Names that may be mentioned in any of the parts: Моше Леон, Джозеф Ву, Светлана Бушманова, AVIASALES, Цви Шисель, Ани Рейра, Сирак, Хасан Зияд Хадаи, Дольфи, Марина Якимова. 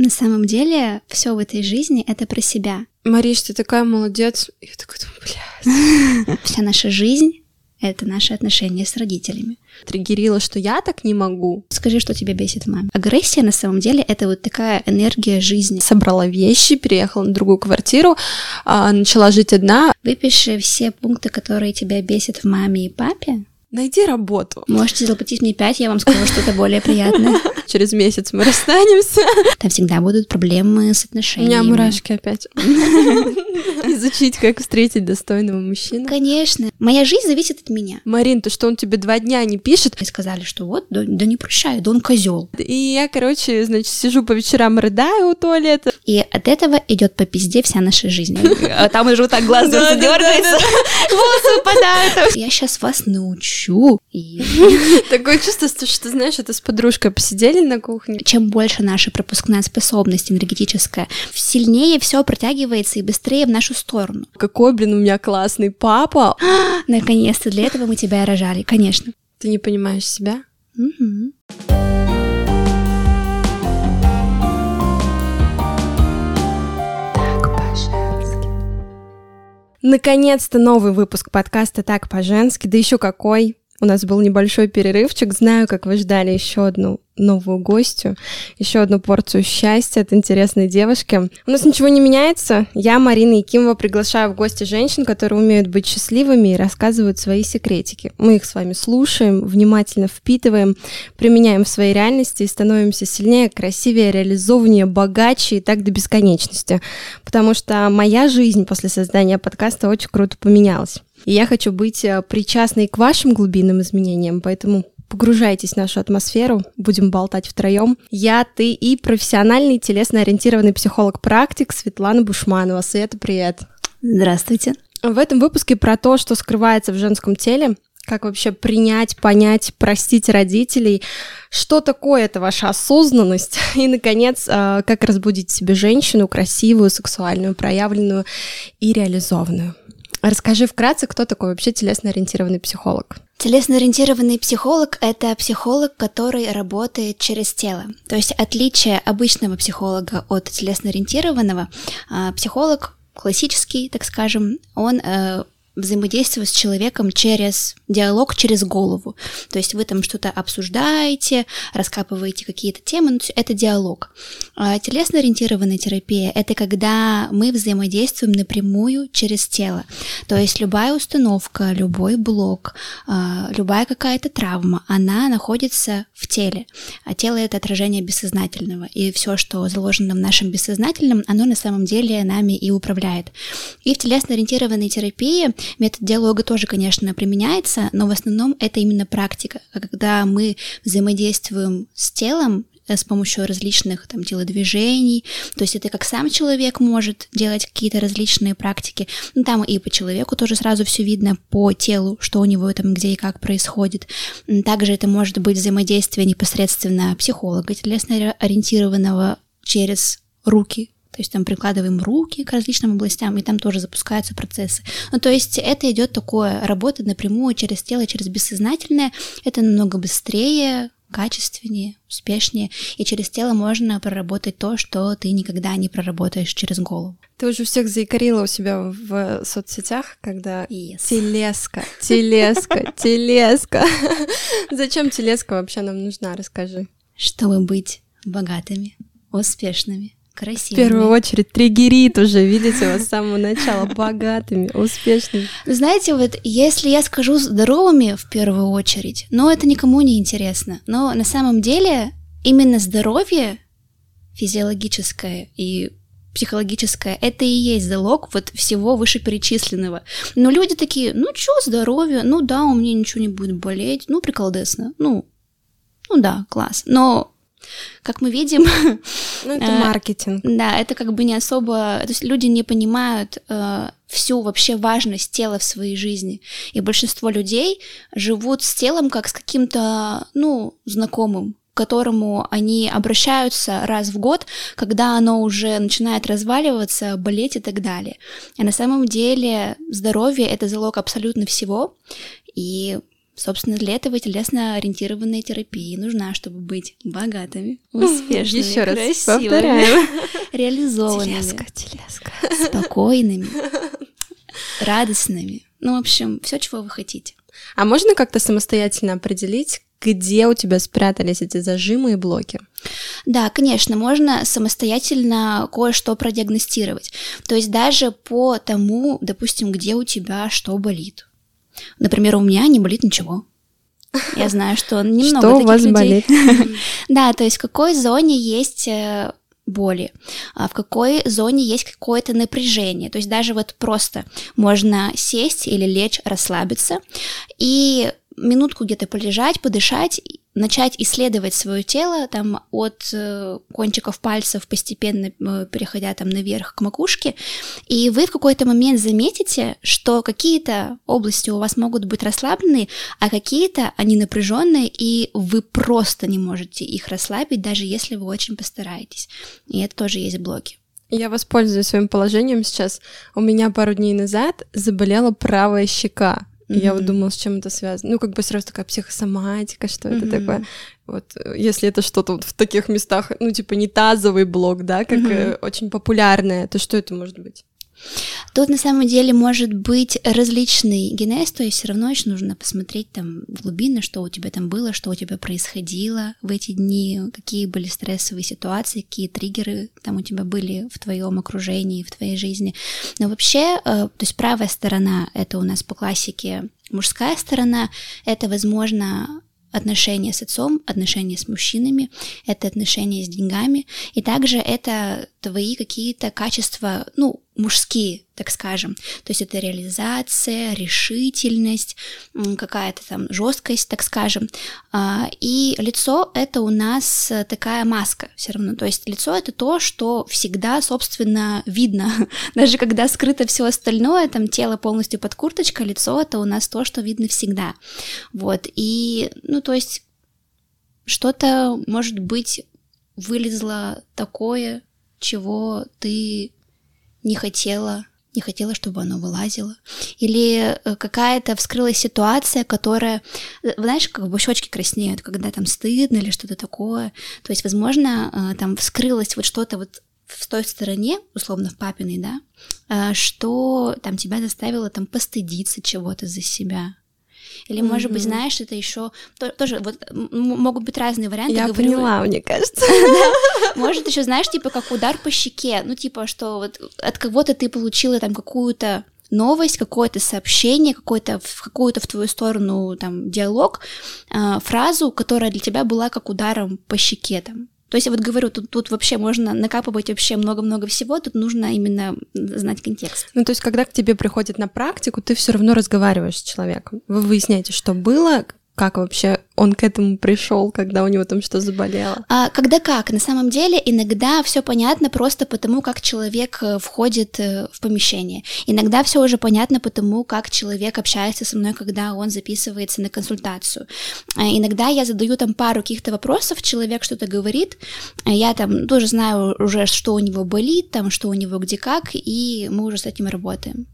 На самом деле, все в этой жизни — это про себя. Мариш, ты такая молодец. Я такая думаю, блядь. Вся наша жизнь — это наши отношения с родителями. Триггерила, что я так не могу. Скажи, что тебя бесит в маме. Агрессия, на самом деле, это вот такая энергия жизни. Собрала вещи, переехала на другую квартиру, начала жить одна. Выпиши все пункты, которые тебя бесят в маме и папе. Найди работу. Можете заплатить мне 5, я вам скажу что-то более приятное. Через месяц мы расстанемся. Там всегда будут проблемы с отношениями. У меня мурашки опять. Изучить, как встретить достойного мужчину. Конечно. Моя жизнь зависит от меня. Марин, то, что он тебе 2 дня не пишет. И сказали, что вот, да не прощай, да он козел. И я, короче, значит, сижу по вечерам, рыдаю у туалета. И от этого идет по пизде вся наша жизнь. А там уже вот так глаз дергается, волосы упадают. Я сейчас вас научу. Такое чувство, что, знаешь, это с подружкой посидели на кухне. Чем больше наша пропускная способность энергетическая, сильнее все протягивается и быстрее в нашу сторону. Какой, блин, у меня классный папа. Наконец-то, для этого мы тебя и рожали, конечно. Ты не понимаешь себя? Наконец-то новый выпуск подкаста «Так по-женски», да еще какой. У нас был небольшой перерывчик. Знаю, как вы ждали еще одну новую гостью, еще одну порцию счастья от интересной девушки. У нас ничего не меняется. Я, Марина Якимова, приглашаю в гости женщин, которые умеют быть счастливыми и рассказывают свои секретики. Мы их с вами слушаем, внимательно впитываем, применяем в своей реальности и становимся сильнее, красивее, реализованнее, богаче и так до бесконечности. Потому что моя жизнь после создания подкаста очень круто поменялась. И я хочу быть причастной к вашим глубинным изменениям, поэтому погружайтесь в нашу атмосферу, будем болтать втроем. Я, ты и профессиональный телесно-ориентированный психолог-практик Светлана Бушманова. Света, привет! Здравствуйте! В этом выпуске про то, что скрывается в женском теле, как вообще принять, понять, простить родителей, что такое эта ваша осознанность, и, наконец, как разбудить в себе женщину красивую, сексуальную, проявленную и реализованную. Расскажи вкратце, кто такой вообще телесно-ориентированный психолог? Телесно-ориентированный психолог – это психолог, который работает через тело. То есть отличие обычного психолога от телесно-ориентированного, психолог классический, так скажем, он взаимодействует с человеком через диалог, через голову. То есть вы там что-то обсуждаете, раскапываете какие-то темы, но это диалог. Телесно-ориентированная терапия – это когда мы взаимодействуем напрямую через тело. То есть любая установка, любой блок, любая какая-то травма, она находится в теле. А тело – это отражение бессознательного. И все, что заложено в нашем бессознательном, оно на самом деле нами и управляет. И в телесно-ориентированной терапии метод диалога тоже, конечно, применяется, но в основном это именно практика, когда мы взаимодействуем с телом с помощью различных там телодвижений, то есть это как сам человек может делать какие-то различные практики, ну, там и по человеку тоже сразу все видно по телу, что у него там где и как происходит. Также это может быть взаимодействие непосредственно психолога, телесно-ориентированного через руки. То есть там прикладываем руки к различным областям, и там тоже запускаются процессы. Ну, то есть это идет такое, работа напрямую через тело, через бессознательное. Это намного быстрее, качественнее, успешнее. И через тело можно проработать то, что ты никогда не проработаешь через голову. Ты уже всех заикарила у себя в соцсетях, когда телеска. Зачем телеска вообще нам нужна, расскажи. Чтобы быть богатыми, успешными. Красивыми. В первую очередь триггерит уже, видите, вот с самого начала, богатыми, успешными. Знаете, вот если я скажу здоровыми в первую очередь, но это никому не интересно, но на самом деле именно здоровье физиологическое и психологическое, это и есть залог вот всего вышеперечисленного. Но люди такие, ну чё, здоровье, ну да, у меня ничего не будет болеть, ну приколдесно, ну да, класс, но... Как мы видим... Ну, это маркетинг. Да, это как бы не особо... То есть люди не понимают всю вообще важность тела в своей жизни. И большинство людей живут с телом как с каким-то, ну, знакомым, к которому они обращаются раз в год, когда оно уже начинает разваливаться, болеть и так далее. А на самом деле здоровье — это залог абсолютно всего, и... Собственно, для этого телесно-ориентированная терапия нужна, чтобы быть богатыми, успешными, еще раз красивыми, повторяю, реализованными, телеска, спокойными, радостными. Ну, в общем, все, чего вы хотите. А можно как-то самостоятельно определить, где у тебя спрятались эти зажимы и блоки? Да, конечно, можно самостоятельно кое-что продиагностировать. То есть даже по тому, допустим, где у тебя что болит. Например, у меня не болит ничего. Я знаю, что немного таких людей. Что у вас болит? Да, то есть в какой зоне есть боли, в какой зоне есть какое-то напряжение. То есть даже вот просто можно сесть или лечь, расслабиться и минутку где-то полежать, подышать, начать исследовать свое тело там от кончиков пальцев, постепенно переходя там наверх к макушке, и вы в какой-то момент заметите, что какие-то области у вас могут быть расслаблены, а какие-то они напряженные, и вы просто не можете их расслабить, даже если вы очень постараетесь. И это тоже есть блоки. Я воспользуюсь своим положением сейчас. У меня пару дней назад заболела правая щека. Mm-hmm. Я вот думала, с чем это связано. Ну, как бы сразу такая психосоматика, что это такое. Вот, если это что-то вот в таких местах, ну, типа не тазовый блок, да, как очень популярное, то что это может быть? Тут, на самом деле, может быть различный генез, то есть все равно еще нужно посмотреть там в глубины, что у тебя там было, что у тебя происходило в эти дни, какие были стрессовые ситуации, какие триггеры там у тебя были в твоем окружении, в твоей жизни. Но вообще, то есть правая сторона — это у нас по классике мужская сторона, это, возможно, отношения с отцом, отношения с мужчинами, это отношения с деньгами, и также это твои какие-то качества, ну, мужские, так скажем, то есть это реализация, решительность, какая-то там жесткость, так скажем, и лицо — это у нас такая маска все равно, то есть лицо — это то, что всегда, собственно, видно, даже когда скрыто все остальное, там тело полностью под курточкой, лицо — это у нас то, что видно всегда, вот, и, ну, то есть что-то, может быть, вылезло такое, чего ты не хотела, чтобы оно вылазило. Или какая-то вскрылась ситуация, которая, знаешь, как бы щечки краснеют, когда там стыдно или что-то такое. То есть, возможно, там вскрылось вот что-то вот в той стороне, условно, в папиной, да, что там тебя заставило там постыдиться чего-то за себя. Или, может быть, знаешь, это еще тоже вот могут быть разные варианты. Я говорю, поняла, мне кажется. Может, еще, знаешь, типа как удар по щеке, ну, типа, что вот от кого-то ты получила там какую-то новость, какое-то сообщение, какую-то в твою сторону там диалог, фразу, которая для тебя была как ударом по щеке там. То есть я вот говорю, тут вообще можно накапывать вообще много-много всего, тут нужно именно знать контекст. Ну, то есть когда к тебе приходят на практику, ты все равно разговариваешь с человеком. Вы выясняете, что было, как вообще он к этому пришел, когда у него там что заболело. А когда как? На самом деле иногда все понятно просто потому, как человек входит в помещение. Иногда все уже понятно потому, как человек общается со мной, когда он записывается на консультацию. Иногда я задаю там пару каких-то вопросов, человек что-то говорит, я там тоже знаю уже, что у него болит, там, что у него где как, и мы уже с этим работаем.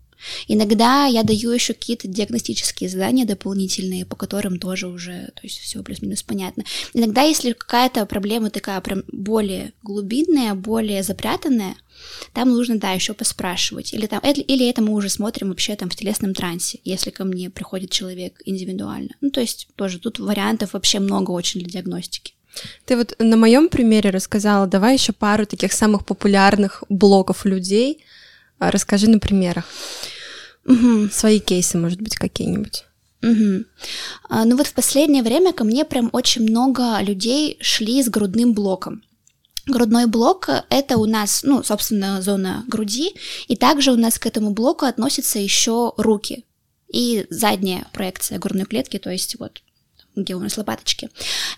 Иногда я даю еще какие-то диагностические задания дополнительные, по которым тоже уже, то есть все плюс-минус понятно. Иногда, если какая-то проблема такая прям более глубинная, более запрятанная, там нужно, да, еще поспрашивать. Или это мы уже смотрим вообще там в телесном трансе, если ко мне приходит человек индивидуально. Ну, то есть тоже тут вариантов вообще много очень для диагностики. Ты вот на моем примере рассказала, давай еще пару таких самых популярных блоков людей. Расскажи на примерах. Свои кейсы, может быть, какие-нибудь. Ну вот в последнее время ко мне прям очень много людей шли с грудным блоком. Грудной блок – это у нас, ну, собственно, зона груди, и также у нас к этому блоку относятся еще руки и задняя проекция грудной клетки, то есть вот где у нас лопаточки.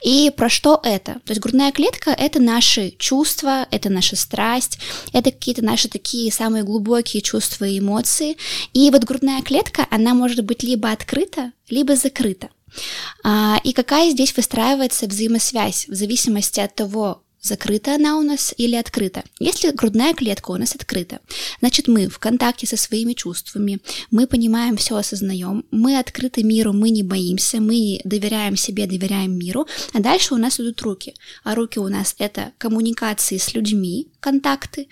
И про что это? То есть грудная клетка – это наши чувства, это наша страсть, это какие-то наши такие самые глубокие чувства и эмоции. И вот грудная клетка, она может быть либо открыта, либо закрыта. И какая здесь выстраивается взаимосвязь в зависимости от того, закрыта она у нас или открыта. Если грудная клетка у нас открыта, значит, мы в контакте со своими чувствами, мы понимаем, все осознаем, мы открыты миру, мы не боимся, мы доверяем себе, доверяем миру, а дальше у нас идут руки. А руки у нас — это коммуникации с людьми, контакты,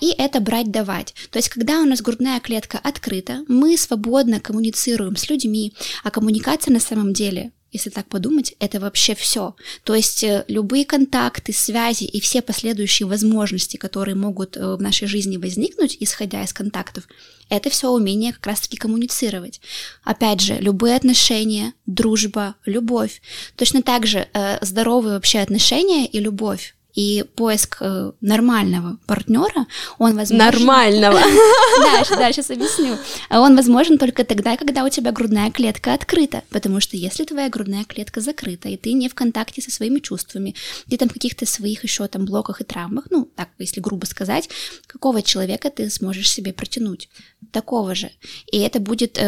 и это брать-давать. То есть, когда у нас грудная клетка открыта, мы свободно коммуницируем с людьми, а коммуникация на самом деле, если так подумать, это вообще все. То есть любые контакты, связи и все последующие возможности, которые могут в нашей жизни возникнуть, исходя из контактов, это все умение как раз-таки коммуницировать. Опять же, любые отношения, дружба, любовь. Точно так же здоровые вообще отношения и любовь. И поиск нормального партнера, он возможен... Нормального! Да, сейчас объясню. Он возможен только тогда, когда у тебя грудная клетка открыта, потому что если твоя грудная клетка закрыта, и ты не в контакте со своими чувствами, ты там в каких-то своих еще там блоках и травмах, ну, так, если грубо сказать, какого человека ты сможешь себе протянуть? Такого же. И это будет...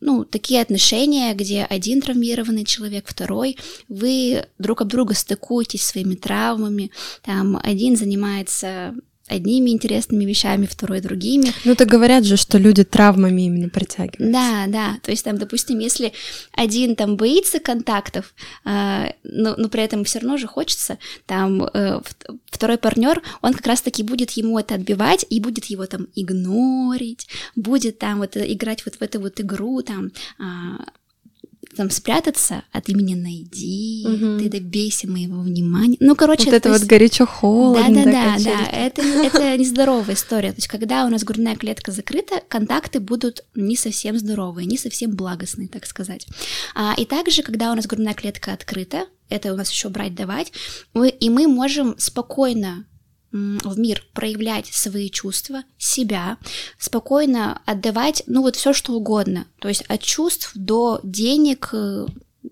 Ну, такие отношения, где один травмированный человек, второй, вы друг об друга стыкуетесь своими травмами, там один занимается одними интересными вещами, второй другими. Ну, так говорят же, что люди травмами именно притягиваются. Да, то есть там, допустим, если один там боится контактов, но при этом все равно же хочется, там второй партнер, он как раз-таки будет ему это отбивать и будет его там игнорить, будет там вот играть вот в эту вот игру, там спрятаться от имени «найди», ты добейся моего внимания. Ну, короче... Вот это вот горячо-холодно. Да, это нездоровая история. То есть, когда у нас грудная клетка закрыта, контакты будут не совсем здоровые, не совсем благостные, так сказать. И также, когда у нас грудная клетка открыта, это у нас еще брать-давать, и мы можем спокойно в мир проявлять свои чувства, себя, спокойно отдавать, ну вот все что угодно, то есть от чувств до денег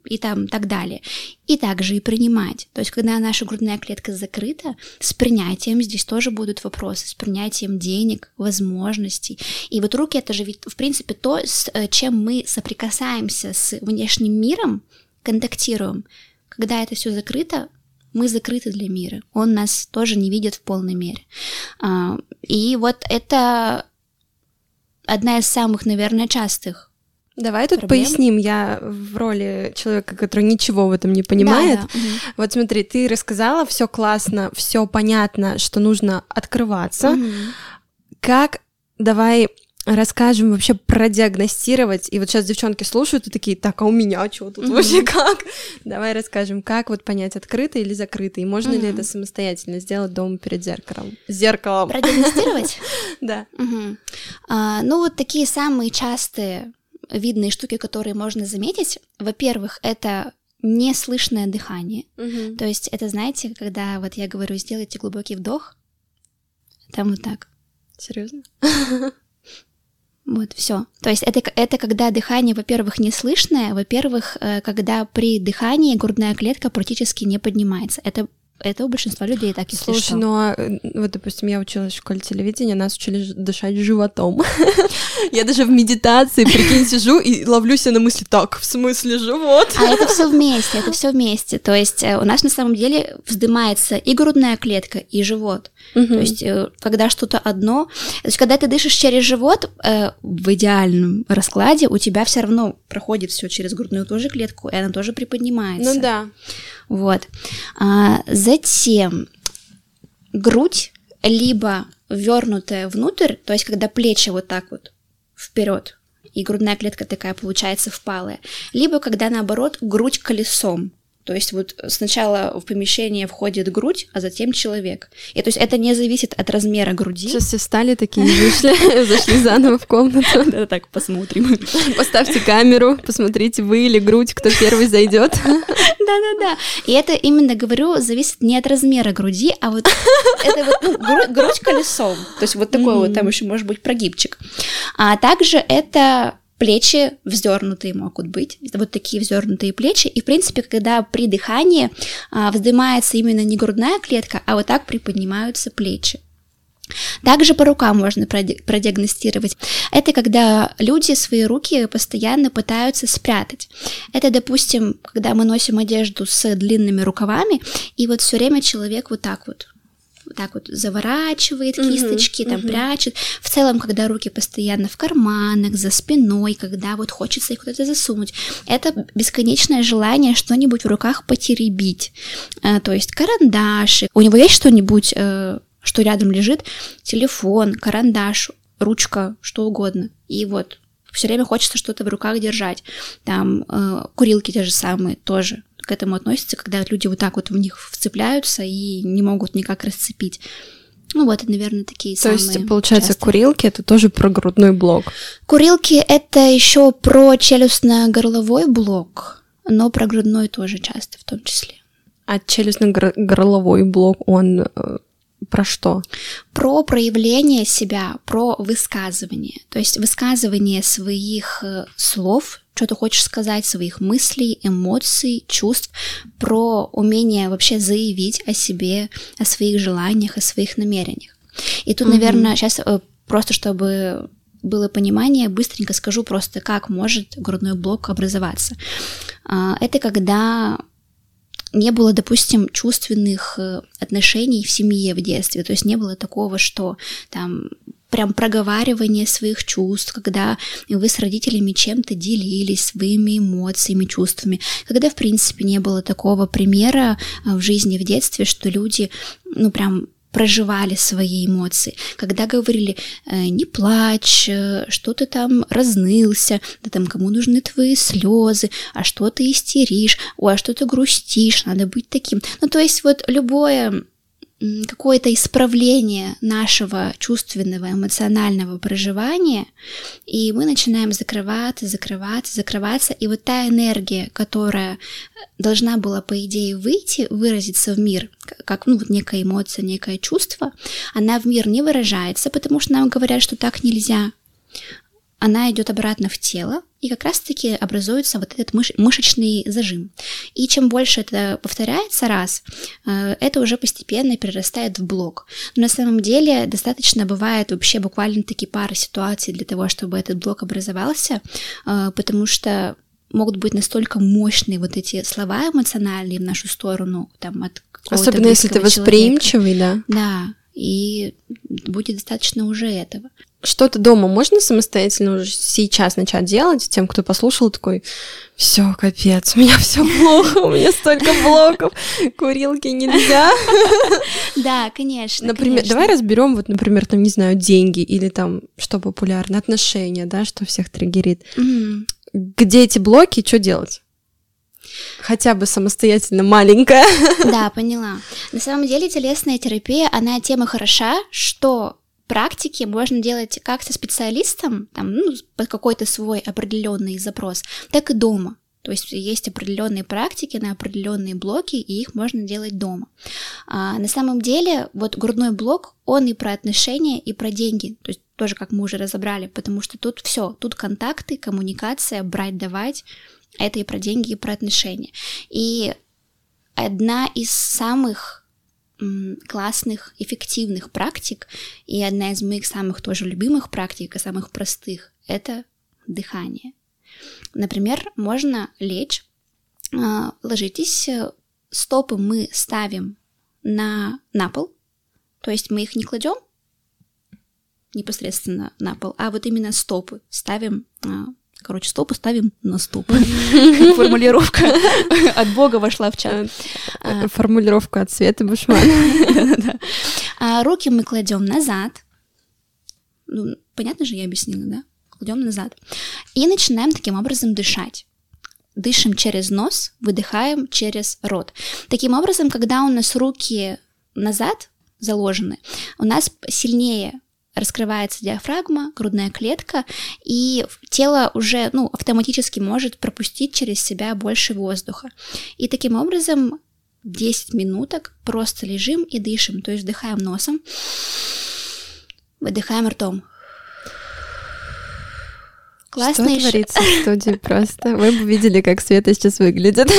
и там так далее, и также и принимать, то есть когда наша грудная клетка закрыта, с принятием здесь тоже будут вопросы, с принятием денег, возможностей, и вот руки — это же ведь в принципе то, с чем мы соприкасаемся с внешним миром, контактируем, когда это все закрыто, мы закрыты для мира, он нас тоже не видит в полной мере. И вот это одна из самых, наверное, частых. Давай тут поясним, я в роли человека, который ничего в этом не понимает. Да. Вот смотри, ты рассказала, все классно, все понятно, что нужно открываться. Угу. Как, давай... расскажем вообще продиагностировать, и вот сейчас девчонки слушают и такие, так, а у меня что тут вообще как? Давай расскажем, как вот понять, открыто или закрыто, и можно ли это самостоятельно сделать дома перед зеркалом? Продиагностировать? Да. Ну вот такие самые частые видные штуки, которые можно заметить, во-первых, это неслышное дыхание, то есть это, знаете, когда вот я говорю, сделайте глубокий вдох, там вот так. Серьезно? Вот, все. То есть это когда дыхание, во-первых, не слышное, во-первых, когда при дыхании грудная клетка практически не поднимается. Это у большинства людей так и слышно. Слушай, ну а вот, допустим, я училась в школе телевидения, нас учили дышать животом. Я даже в медитации, прикинь, сижу и ловлю себя на мысли, так, в смысле живот? А это все вместе. То есть у нас на самом деле вздымается и грудная клетка, и живот. То есть когда что-то одно... То есть когда ты дышишь через живот, в идеальном раскладе у тебя все равно проходит все через грудную тоже клетку, и она тоже приподнимается. Ну да. Вот. Затем грудь, либо вёрнутая внутрь, то есть когда плечи вот так вот вперед, и грудная клетка такая получается впалая, либо когда наоборот грудь колесом, то есть вот сначала в помещение входит грудь, а затем человек. И то есть это не зависит от размера груди. Сейчас все встали такие, вышли, зашли заново в комнату. Так, посмотрим. Поставьте камеру, посмотрите, вы или грудь, кто первый зайдет. Да. И это, именно говорю, зависит не от размера груди, а вот это вот грудь колесом. То есть вот такой вот, там еще может быть прогибчик. А также это... Плечи вздернутые могут быть, вот такие вздернутые плечи. И, в принципе, когда при дыхании вздымается именно не грудная клетка, а вот так приподнимаются плечи. Также по рукам можно продиагностировать. Это когда люди свои руки постоянно пытаются спрятать. Это, допустим, когда мы носим одежду с длинными рукавами, и вот все время человек вот так вот заворачивает кисточки, прячет. В целом, когда руки постоянно в карманах, за спиной, когда вот хочется их куда-то засунуть, это бесконечное желание что-нибудь в руках потеребить. То есть карандаши. У него есть что-нибудь, что рядом лежит? Телефон, карандаш, ручка, что угодно. И вот все время хочется что-то в руках держать. Там курилки те же самые тоже к этому относятся, когда люди вот так вот в них вцепляются и не могут никак расцепить. Ну вот, это, наверное, такие самые частые. То есть, получается, частые. Курилки — это тоже про грудной блок? Курилки — это еще про челюстно-горловой блок, но про грудной тоже часто в том числе. А челюстно-горловой блок, он про что? Про проявление себя, про высказывание. То есть высказывание своих слов, что ты хочешь сказать, своих мыслей, эмоций, чувств, про умение вообще заявить о себе, о своих желаниях, о своих намерениях. И тут, наверное, сейчас просто, чтобы было понимание, быстренько скажу просто, как может грудной блок образоваться. Это когда не было, допустим, чувственных отношений в семье в детстве, то есть не было такого, что там прям проговаривание своих чувств, когда вы с родителями чем-то делились своими эмоциями, чувствами, когда, в принципе, не было такого примера в жизни в детстве, что люди, ну, прям проживали свои эмоции, когда говорили «не плачь», «что ты там разнылся», «да там кому нужны твои слезы», «а что ты истеришь», «ой, а что ты грустишь», «надо быть таким». Ну, то есть вот любое какое-то исправление нашего чувственного, эмоционального проживания, и мы начинаем закрываться, и вот та энергия, которая должна была, по идее, выйти, выразиться в мир, как ну, вот некая эмоция, некое чувство, она в мир не выражается, потому что нам говорят, что так нельзя. Она идет обратно в тело, и как раз-таки образуется вот этот мышечный зажим. И чем больше это повторяется раз, это уже постепенно перерастает в блок. Но на самом деле достаточно бывает вообще буквально-таки пара ситуаций для того, чтобы этот блок образовался, потому что могут быть настолько мощные вот эти слова эмоциональные в нашу сторону, там, от какого-то близкого человека. Особенно если ты восприимчивый, да? Да, и будет достаточно уже этого. Что-то дома можно самостоятельно уже сейчас начать делать? Тем, кто послушал, такой: все, капец, у меня все плохо, у меня столько блоков, курилки нельзя. Да, конечно. Например, давай разберем, вот, например, там, не знаю, деньги или там, что популярно, отношения, да, что всех триггерит. Где эти блоки, что делать? Хотя бы самостоятельно маленькая. Да, поняла. На самом деле телесная терапия, она тема хороша, что практики можно делать как со специалистом, там, ну, под какой-то свой определенный запрос, так и дома. То есть есть определенные практики на определенные блоки, и их можно делать дома. На самом деле, вот грудной блок, он и про отношения, и про деньги. То есть тоже, как мы уже разобрали, потому что тут все, тут контакты, коммуникация, брать-давать. Это и про деньги, и про отношения. И одна из самых классных, эффективных практик, и одна из моих самых тоже любимых практик, и самых простых, это дыхание. Например, можно лечь, ложитесь, стопы мы ставим на пол, то есть мы их не кладем непосредственно на пол, а вот именно стопы ставим стопу ставим на стопы. Формулировка от Бога вошла в чат. Формулировка от Светы Бушмановой. Руки мы кладем назад. Ну, понятно же, я объяснила, да? Кладем назад. И начинаем таким образом дышать. Дышим через нос, выдыхаем через рот. Таким образом, когда у нас руки назад заложены, у нас сильнее раскрывается диафрагма, грудная клетка, и тело уже, ну, автоматически может пропустить через себя больше воздуха. И таким образом 10 минуток просто лежим и дышим, то есть вдыхаем носом, выдыхаем ртом. Классно. Что творится в студии просто? Вы бы видели, как Света сейчас выглядит.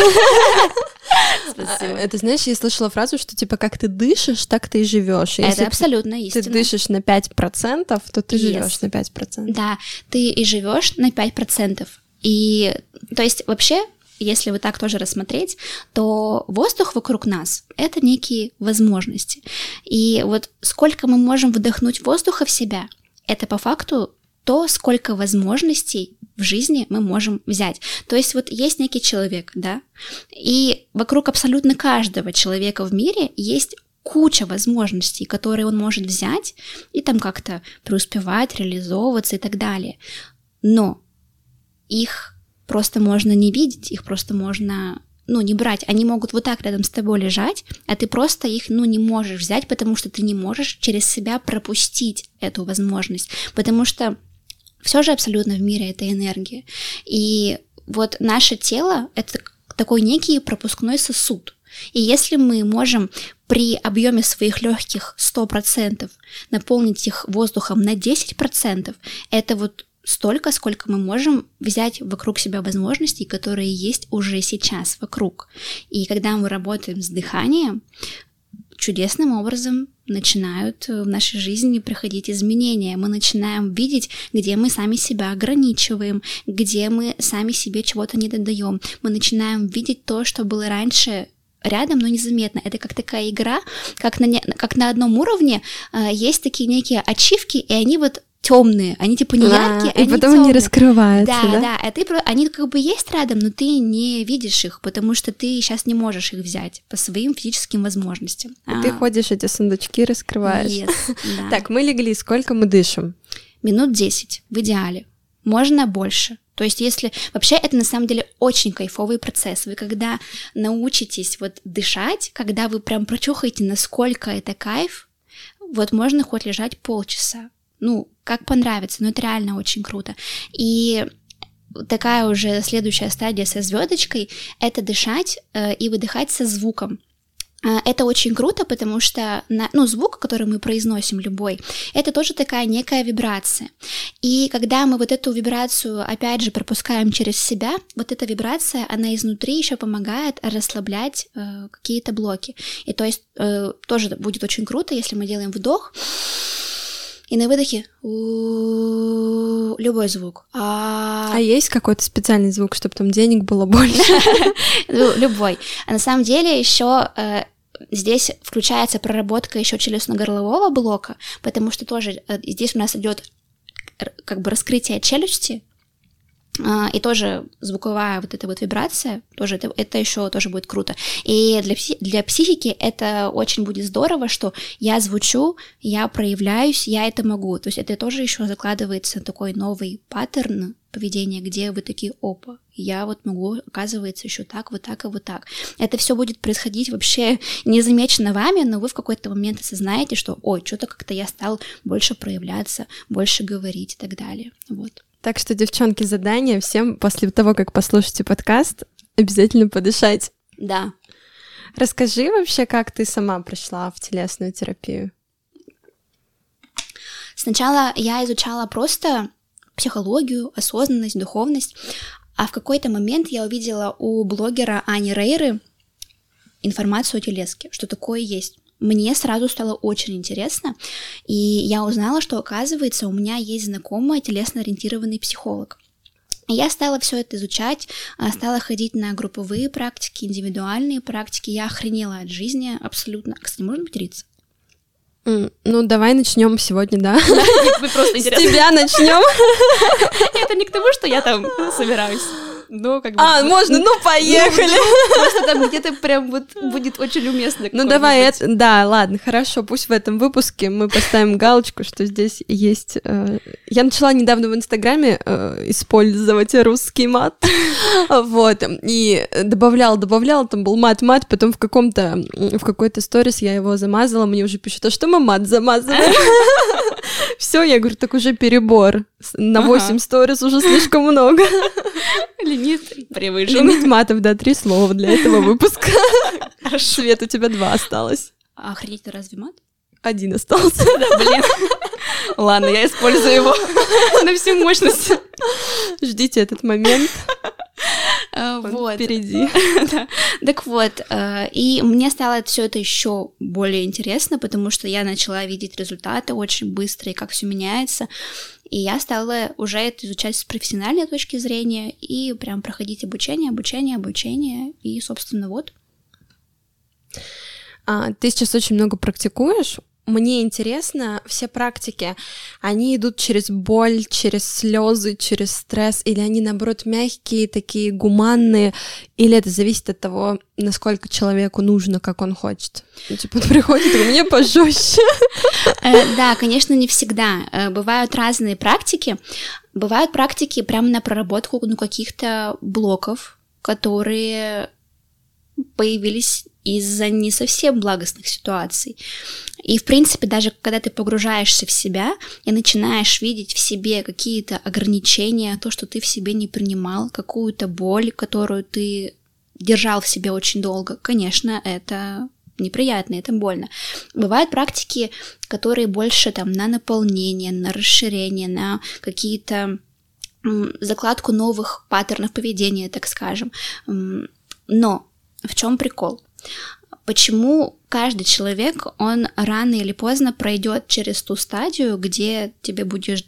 Спасибо. Это, знаешь, я слышала фразу, что типа как ты дышишь, так ты и живешь. Это абсолютно истина. Ты дышишь на 5%, то ты живешь на 5%. Да, ты и живешь на 5%. И то есть вообще, если вот так тоже рассмотреть, то воздух вокруг нас — это некие возможности. И вот сколько мы можем вдохнуть воздуха в себя, это по факту то, сколько возможностей в жизни мы можем взять. То есть вот есть некий человек, да, и вокруг абсолютно каждого человека в мире есть куча возможностей, которые он может взять и там как-то преуспевать, реализовываться и так далее. Но их просто можно не видеть, их просто можно, не брать. Они могут вот так рядом с тобой лежать, а ты просто их, не можешь взять, потому что ты не можешь через себя пропустить эту возможность, потому что все же абсолютно в мире это энергия. И вот наше тело — это такой некий пропускной сосуд. И если мы можем при объеме своих легких 100% наполнить их воздухом на 10%, это вот столько, сколько мы можем взять вокруг себя возможностей, которые есть уже сейчас вокруг. И когда мы работаем с дыханием, чудесным образом начинают в нашей жизни проходить изменения. Мы начинаем видеть, где мы сами себя ограничиваем, где мы сами себе чего-то не додаем. Мы начинаем видеть то, что было раньше рядом, но незаметно. Это как такая игра, как на одном уровне есть такие некие ачивки, и они вот темные, они типа не яркие, они потом темные. Не раскрываются, да? А ты, они как бы есть рядом, но ты не видишь их, потому что ты сейчас не можешь их взять по своим физическим возможностям. И ты ходишь, эти сундучки раскрываешь. Yes, да. Так, мы легли, сколько мы дышим? Минут 10 в идеале, можно больше. То есть если... Вообще это на самом деле очень кайфовый процесс. Вы когда научитесь вот дышать, когда вы прям прочухаете, насколько это кайф, вот можно хоть лежать полчаса. Как понравится, но это реально очень круто. И такая уже следующая стадия со звездочкой — это дышать и выдыхать со звуком. Это очень круто, потому что звук, который мы произносим, любой, это тоже такая некая вибрация. И когда мы вот эту вибрацию, опять же, пропускаем через себя, вот эта вибрация, она изнутри еще помогает расслаблять какие-то блоки. И то есть тоже будет очень круто, если мы делаем вдох, и на выдохе любой звук. А есть какой-то специальный звук, чтобы там денег было больше? Любой. А на самом деле еще здесь включается проработка еще челюстно-горлового блока, потому что тоже здесь у нас идет как бы раскрытие челюсти. И тоже звуковая вот эта вот вибрация, тоже это еще тоже будет круто. И для психики это очень будет здорово, что я звучу, я проявляюсь, я это могу. То есть это тоже еще закладывается такой новый паттерн поведения, где вы такие: опа, я вот могу, оказывается, еще так, вот так и вот так. Это все будет происходить вообще незамеченно вами, но вы в какой-то момент осознаете, что что-то как-то я стал больше проявляться, больше говорить и так далее. Вот. Так что, девчонки, задание всем после того, как послушаете подкаст, обязательно подышать. Да. Расскажи вообще, как ты сама пришла в телесную терапию. Сначала я изучала просто психологию, осознанность, духовность, а в какой-то момент я увидела у блогера Ани Рейры информацию о телеске, что такое есть. Мне сразу стало очень интересно, и я узнала, что, оказывается, у меня есть знакомая телесно-ориентированный психолог. Я стала все это изучать, стала ходить на групповые практики, индивидуальные практики. Я охренела от жизни абсолютно. Кстати, можно поделиться? Давай начнем сегодня, да? Вы просто интересно. С тебя начнем. Это не к тому, что я там собираюсь. Можно, поехали. Просто там где-то прям вот будет очень уместно. Давай, ладно, хорошо, пусть в этом выпуске мы поставим галочку, что здесь есть... Я начала недавно в Инстаграме использовать русский мат, и добавляла, там был мат, потом в какой-то сторис я его замазала, мне уже пишут: а что мы мат замазываем? Все, я говорю, так уже перебор. На 8 сторис уже слишком много. Лимит превышен. Лимит матов, 3 слова для этого выпуска. Свет, у тебя 2 осталось. Охренеть, разве мат? 1 остался. Ладно, я использую его на всю мощность. Ждите этот момент. Вот. Впереди. Да. Так вот, и мне стало все это еще более интересно, потому что я начала видеть результаты очень быстро и как все меняется. И я стала уже это изучать с профессиональной точки зрения и прям проходить обучение. И, собственно, вот. Ты сейчас очень много практикуешь. Мне интересно, все практики, они идут через боль, через слезы, через стресс, или они, наоборот, мягкие, такие гуманные, или это зависит от того, насколько человеку нужно, как он хочет? Типа, приходит, у меня пожестче. Да, конечно, не всегда. Бывают разные практики. Бывают практики прямо на проработку каких-то блоков, которые появились из-за не совсем благостных ситуаций. И, в принципе, даже когда ты погружаешься в себя и начинаешь видеть в себе какие-то ограничения, то, что ты в себе не принимал, какую-то боль, которую ты держал в себе очень долго, конечно, это неприятно, это больно. Бывают практики, которые больше там на наполнение, на расширение, на какие-то закладку новых паттернов поведения, так скажем. Но в чем прикол? Почему каждый человек, он рано или поздно пройдет через ту стадию, где тебе будет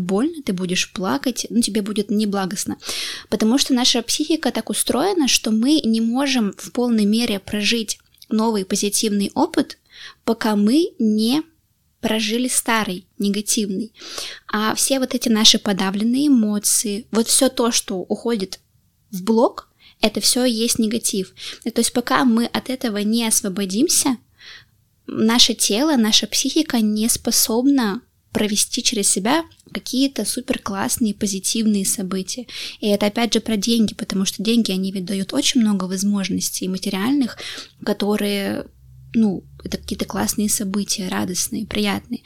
больно, ты будешь плакать, тебе будет неблагостно. Потому что наша психика так устроена, что мы не можем в полной мере прожить новый позитивный опыт, пока мы не прожили старый, негативный. А все вот эти наши подавленные эмоции, вот все то, что уходит в блок, это все есть негатив. То есть пока мы от этого не освободимся, наше тело, наша психика не способна провести через себя какие-то суперклассные позитивные события. И это опять же про деньги, потому что деньги, они ведь дают очень много возможностей материальных, которые, это какие-то классные события, радостные, приятные.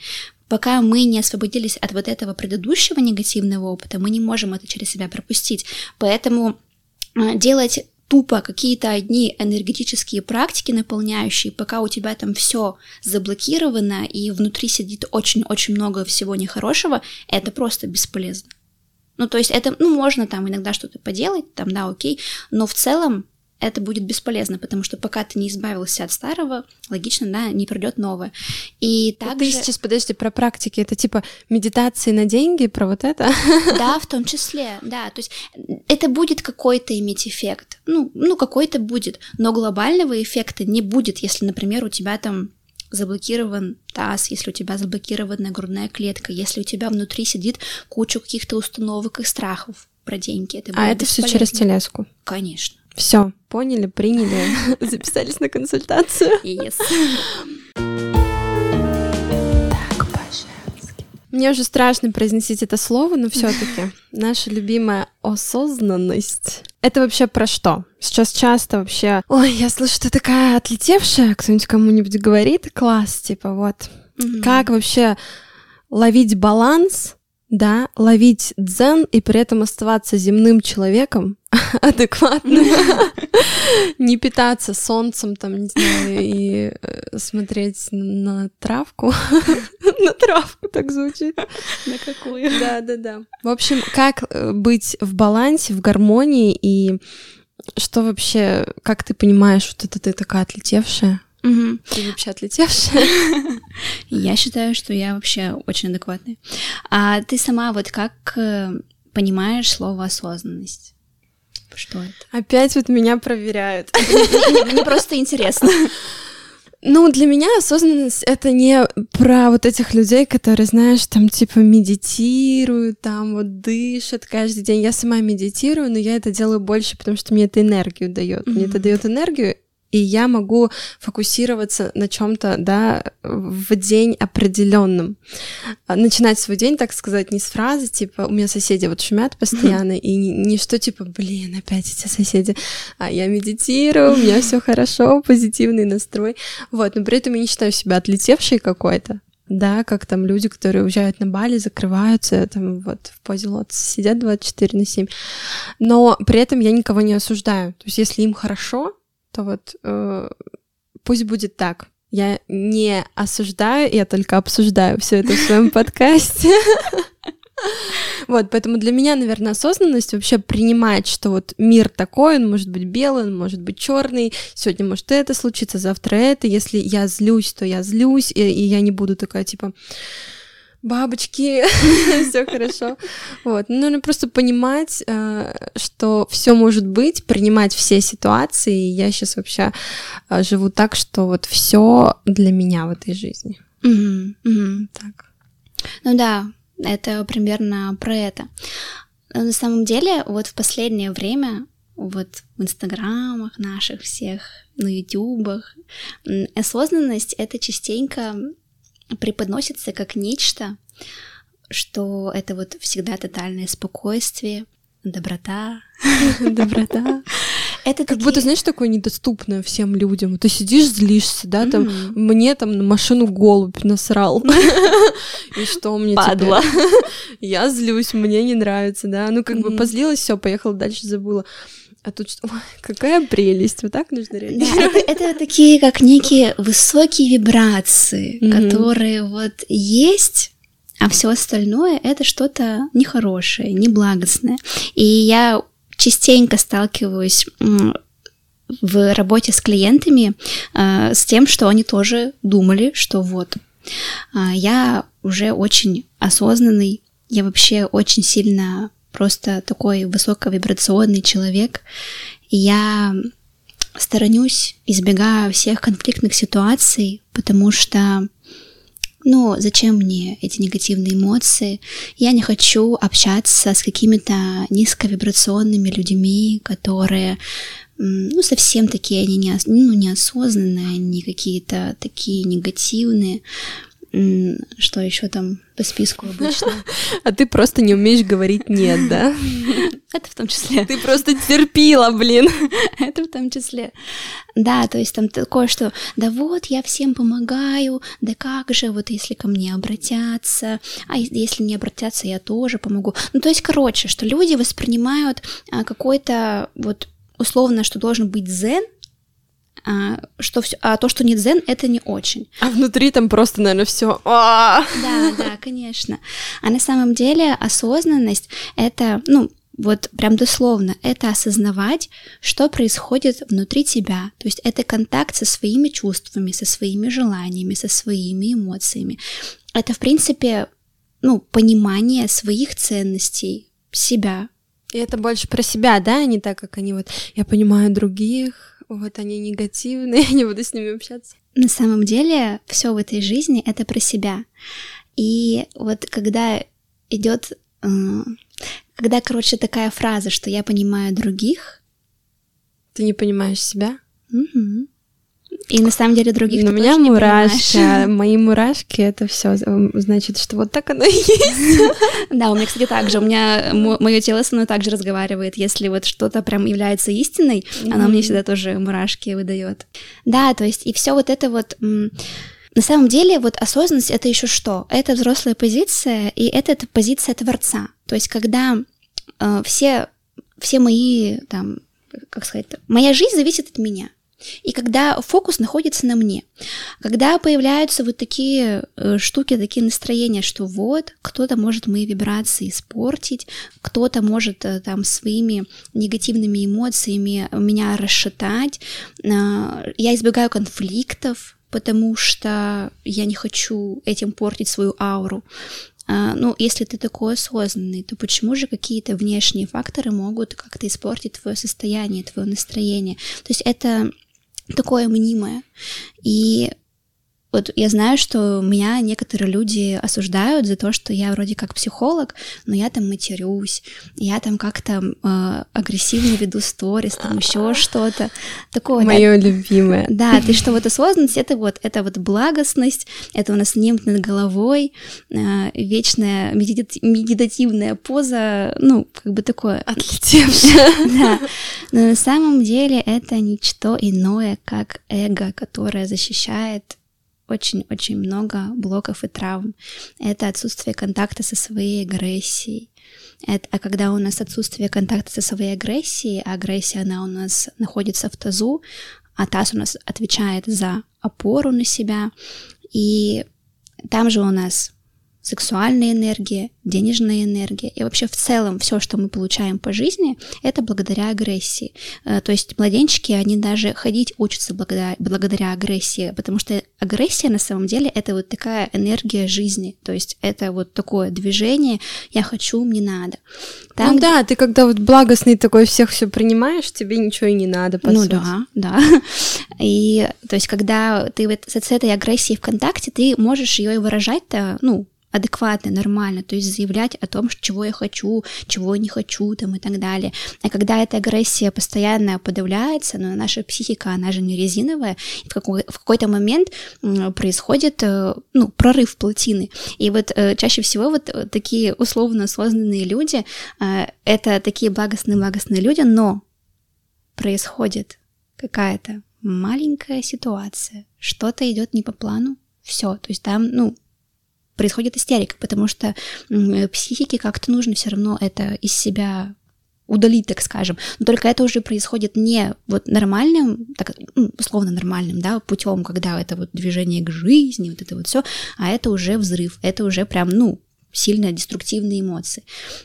Пока мы не освободились от вот этого предыдущего негативного опыта, мы не можем это через себя пропустить. Поэтому делать тупо какие-то одни энергетические практики наполняющие, пока у тебя там все заблокировано и внутри сидит очень-очень много всего нехорошего, это просто бесполезно. То есть это, можно там иногда что-то поделать, окей, но в целом это будет бесполезно, потому что пока ты не избавился от старого, логично, не придет новое. И также... Ты сейчас, подожди, про практики, это типа медитации на деньги, про вот это? Да, в том числе, да, то есть это будет какой-то иметь эффект, какой-то будет, но глобального эффекта не будет, если, например, у тебя там заблокирован таз, если у тебя заблокирована грудная клетка, если у тебя внутри сидит куча каких-то установок и страхов про деньги. Это будет бесполезно. Все через телеску? Конечно. Все, поняли, приняли, записались на консультацию. Yes. Так, по-женски. Мне уже страшно произносить это слово, но все-таки наша любимая осознанность. Это вообще про что? Сейчас часто вообще, я слышу, ты такая отлетевшая, кто-нибудь кому-нибудь говорит, класс, Как вообще ловить баланс? Да, ловить дзен и при этом оставаться земным человеком, адекватным, не питаться солнцем, и смотреть на травку. На травку так звучит. На какую? Да. В общем, как быть в балансе, в гармонии, и что вообще, как ты понимаешь, вот это ты такая отлетевшая? Угу. Ты вообще отлетевшая? Я считаю, что я вообще очень адекватная. А ты сама вот как понимаешь слово осознанность? Что это? Опять вот меня проверяют. Мне просто интересно. Для меня осознанность — это не про вот этих людей, которые, знаешь, медитируют, дышат каждый день. Я сама медитирую, но я это делаю больше, потому что мне это энергию дает. Мне это дает энергию, и я могу фокусироваться на чем-то, в день определенном. Начинать свой день, так сказать, не с фразы, у меня соседи шумят постоянно, и не что, опять эти соседи, а я медитирую, у меня все хорошо, позитивный настрой. Но при этом я не считаю себя отлетевшей какой-то. Да, как люди, которые уезжают на Бали, закрываются, в позе лотоса сидят 24/7. Но при этом я никого не осуждаю. То есть если им хорошо, то пусть будет так. Я не осуждаю, я только обсуждаю все это в своем подкасте. Вот, поэтому для меня, наверное, осознанность вообще принимает, что вот мир такой, он может быть белый, он может быть черный, сегодня может это случиться, завтра это, если я злюсь, то я злюсь, и я не буду такая, типа, бабочки, все хорошо. Вот, нужно просто понимать, что все может быть, принимать все ситуации, и я сейчас вообще живу так, что вот все для меня в этой жизни. Так. Ну да, это примерно про это. Но на самом деле, вот в последнее время, вот в инстаграмах наших всех, на ютубах, осознанность это частенько преподносится как нечто, что это вот всегда тотальное спокойствие, доброта. Это как будто, знаешь, такое недоступное всем людям. Ты сидишь, злишься, да, там, мне там на машину голубь насрал. И что мне теперь? Падла. Я злюсь, мне не нравится, да. Ну, как бы позлилась, все, поехала дальше, забыла. А тут что? Ой, какая прелесть, вот так нужно реагировать. Да, это такие, как некие высокие вибрации, которые вот есть, а все остальное это что-то нехорошее, неблагостное. И я частенько сталкиваюсь в работе с клиентами с тем, что они тоже думали, что вот я уже очень осознанный, я вообще очень сильно просто такой высоковибрационный человек. Я сторонюсь, избегаю всех конфликтных ситуаций, потому что, ну, зачем мне эти негативные эмоции? Я не хочу общаться с какими-то низковибрационными людьми, которые, ну, совсем такие, они неосознанные, они какие-то такие негативные. Что еще там по списку обычно? А ты просто не умеешь говорить «нет», да? Это в том числе. Ты просто терпила, блин. Это в том числе. Да, то есть там такое, что да вот, я всем помогаю, да как же, вот если ко мне обратятся, а если не обратятся, я тоже помогу. Ну, то есть, короче, что люди воспринимают какой-то вот условно, что должен быть дзен, а то, что не дзен, это не очень. А внутри там просто, наверное, все. Да, конечно. А на самом деле осознанность — это, ну, вот прям дословно, это осознавать, что происходит внутри тебя. То есть это контакт со своими чувствами, со своими желаниями, со своими эмоциями. Это, в принципе, ну, понимание своих ценностей, себя. И это больше про себя, да, а не так, как они вот «я понимаю других», вот они негативные, я не буду с ними общаться. На самом деле, все в этой жизни это про себя. И вот когда идет, когда, короче, такая фраза, что я понимаю других, ты не понимаешь себя? Угу. И на самом деле других ты тоже не понимаешь. У меня мурашки, мои мурашки, это все значит, что вот так оно и есть. Да, у меня, кстати, так же, у меня мое тело со мной также разговаривает, если вот что-то прям является истиной, оно мне всегда тоже мурашки выдает. Да, то есть и все вот это вот. На самом деле, вот осознанность это еще что? Это взрослая позиция, и это позиция творца. То есть когда все мои, там, как сказать, моя жизнь зависит от меня. И когда фокус находится на мне, когда появляются вот такие штуки, такие настроения, что вот кто-то может мои вибрации испортить, кто-то может там своими негативными эмоциями меня расшатать, я избегаю конфликтов, потому что я не хочу этим портить свою ауру. Ну, если ты такой осознанный, то почему же какие-то внешние факторы могут как-то испортить твое состояние, твое настроение? То есть это такое мнимое. И вот я знаю, что меня некоторые люди осуждают за то, что я вроде как психолог, но я там матерюсь, я там как-то агрессивно веду сторис, там еще что-то такое. Мое любимое. Да, ты что, вот осознанность, это вот благостность, это у нас нимб над головой, вечная медитативная поза, ну, как бы такое. Отлетевшая. Да, но на самом деле это ничто иное, как эго, которое защищает очень-очень много блоков и травм. Это отсутствие контакта со своей агрессией. А когда у нас отсутствие контакта со своей агрессией, агрессия, она у нас находится в тазу, а таз у нас отвечает за опору на себя, и там же у нас сексуальная энергия, денежная энергия и вообще в целом все, что мы получаем по жизни, это благодаря агрессии. То есть младенчики, они даже ходить учатся благодаря агрессии, потому что агрессия на самом деле это вот такая энергия жизни, то есть это вот такое движение «я хочу, мне надо». Там, ну да, ты когда вот благостный такой всех все принимаешь, тебе ничего и не надо, по сути. Да. И то есть когда ты вот с этой агрессией в контакте, ты можешь ее и выражать-то, ну, адекватно, нормально, то есть заявлять о том, чего я хочу, чего я не хочу, там, и так далее. А когда эта агрессия постоянно подавляется, но наша психика, она же не резиновая, в какой-то момент происходит, ну, прорыв плотины. И вот чаще всего вот такие условно осознанные люди, это такие благостные-благостные люди, но происходит какая-то маленькая ситуация, что-то идет не по плану, все, то есть там, ну, происходит истерика, потому что психике как-то нужно все равно это из себя удалить, так скажем. Но только это уже происходит не вот нормальным, так, условно нормальным, да, путем, когда это вот движение к жизни, вот это вот все, а это уже взрыв, это уже прям, ну, сильно деструктивные эмоции.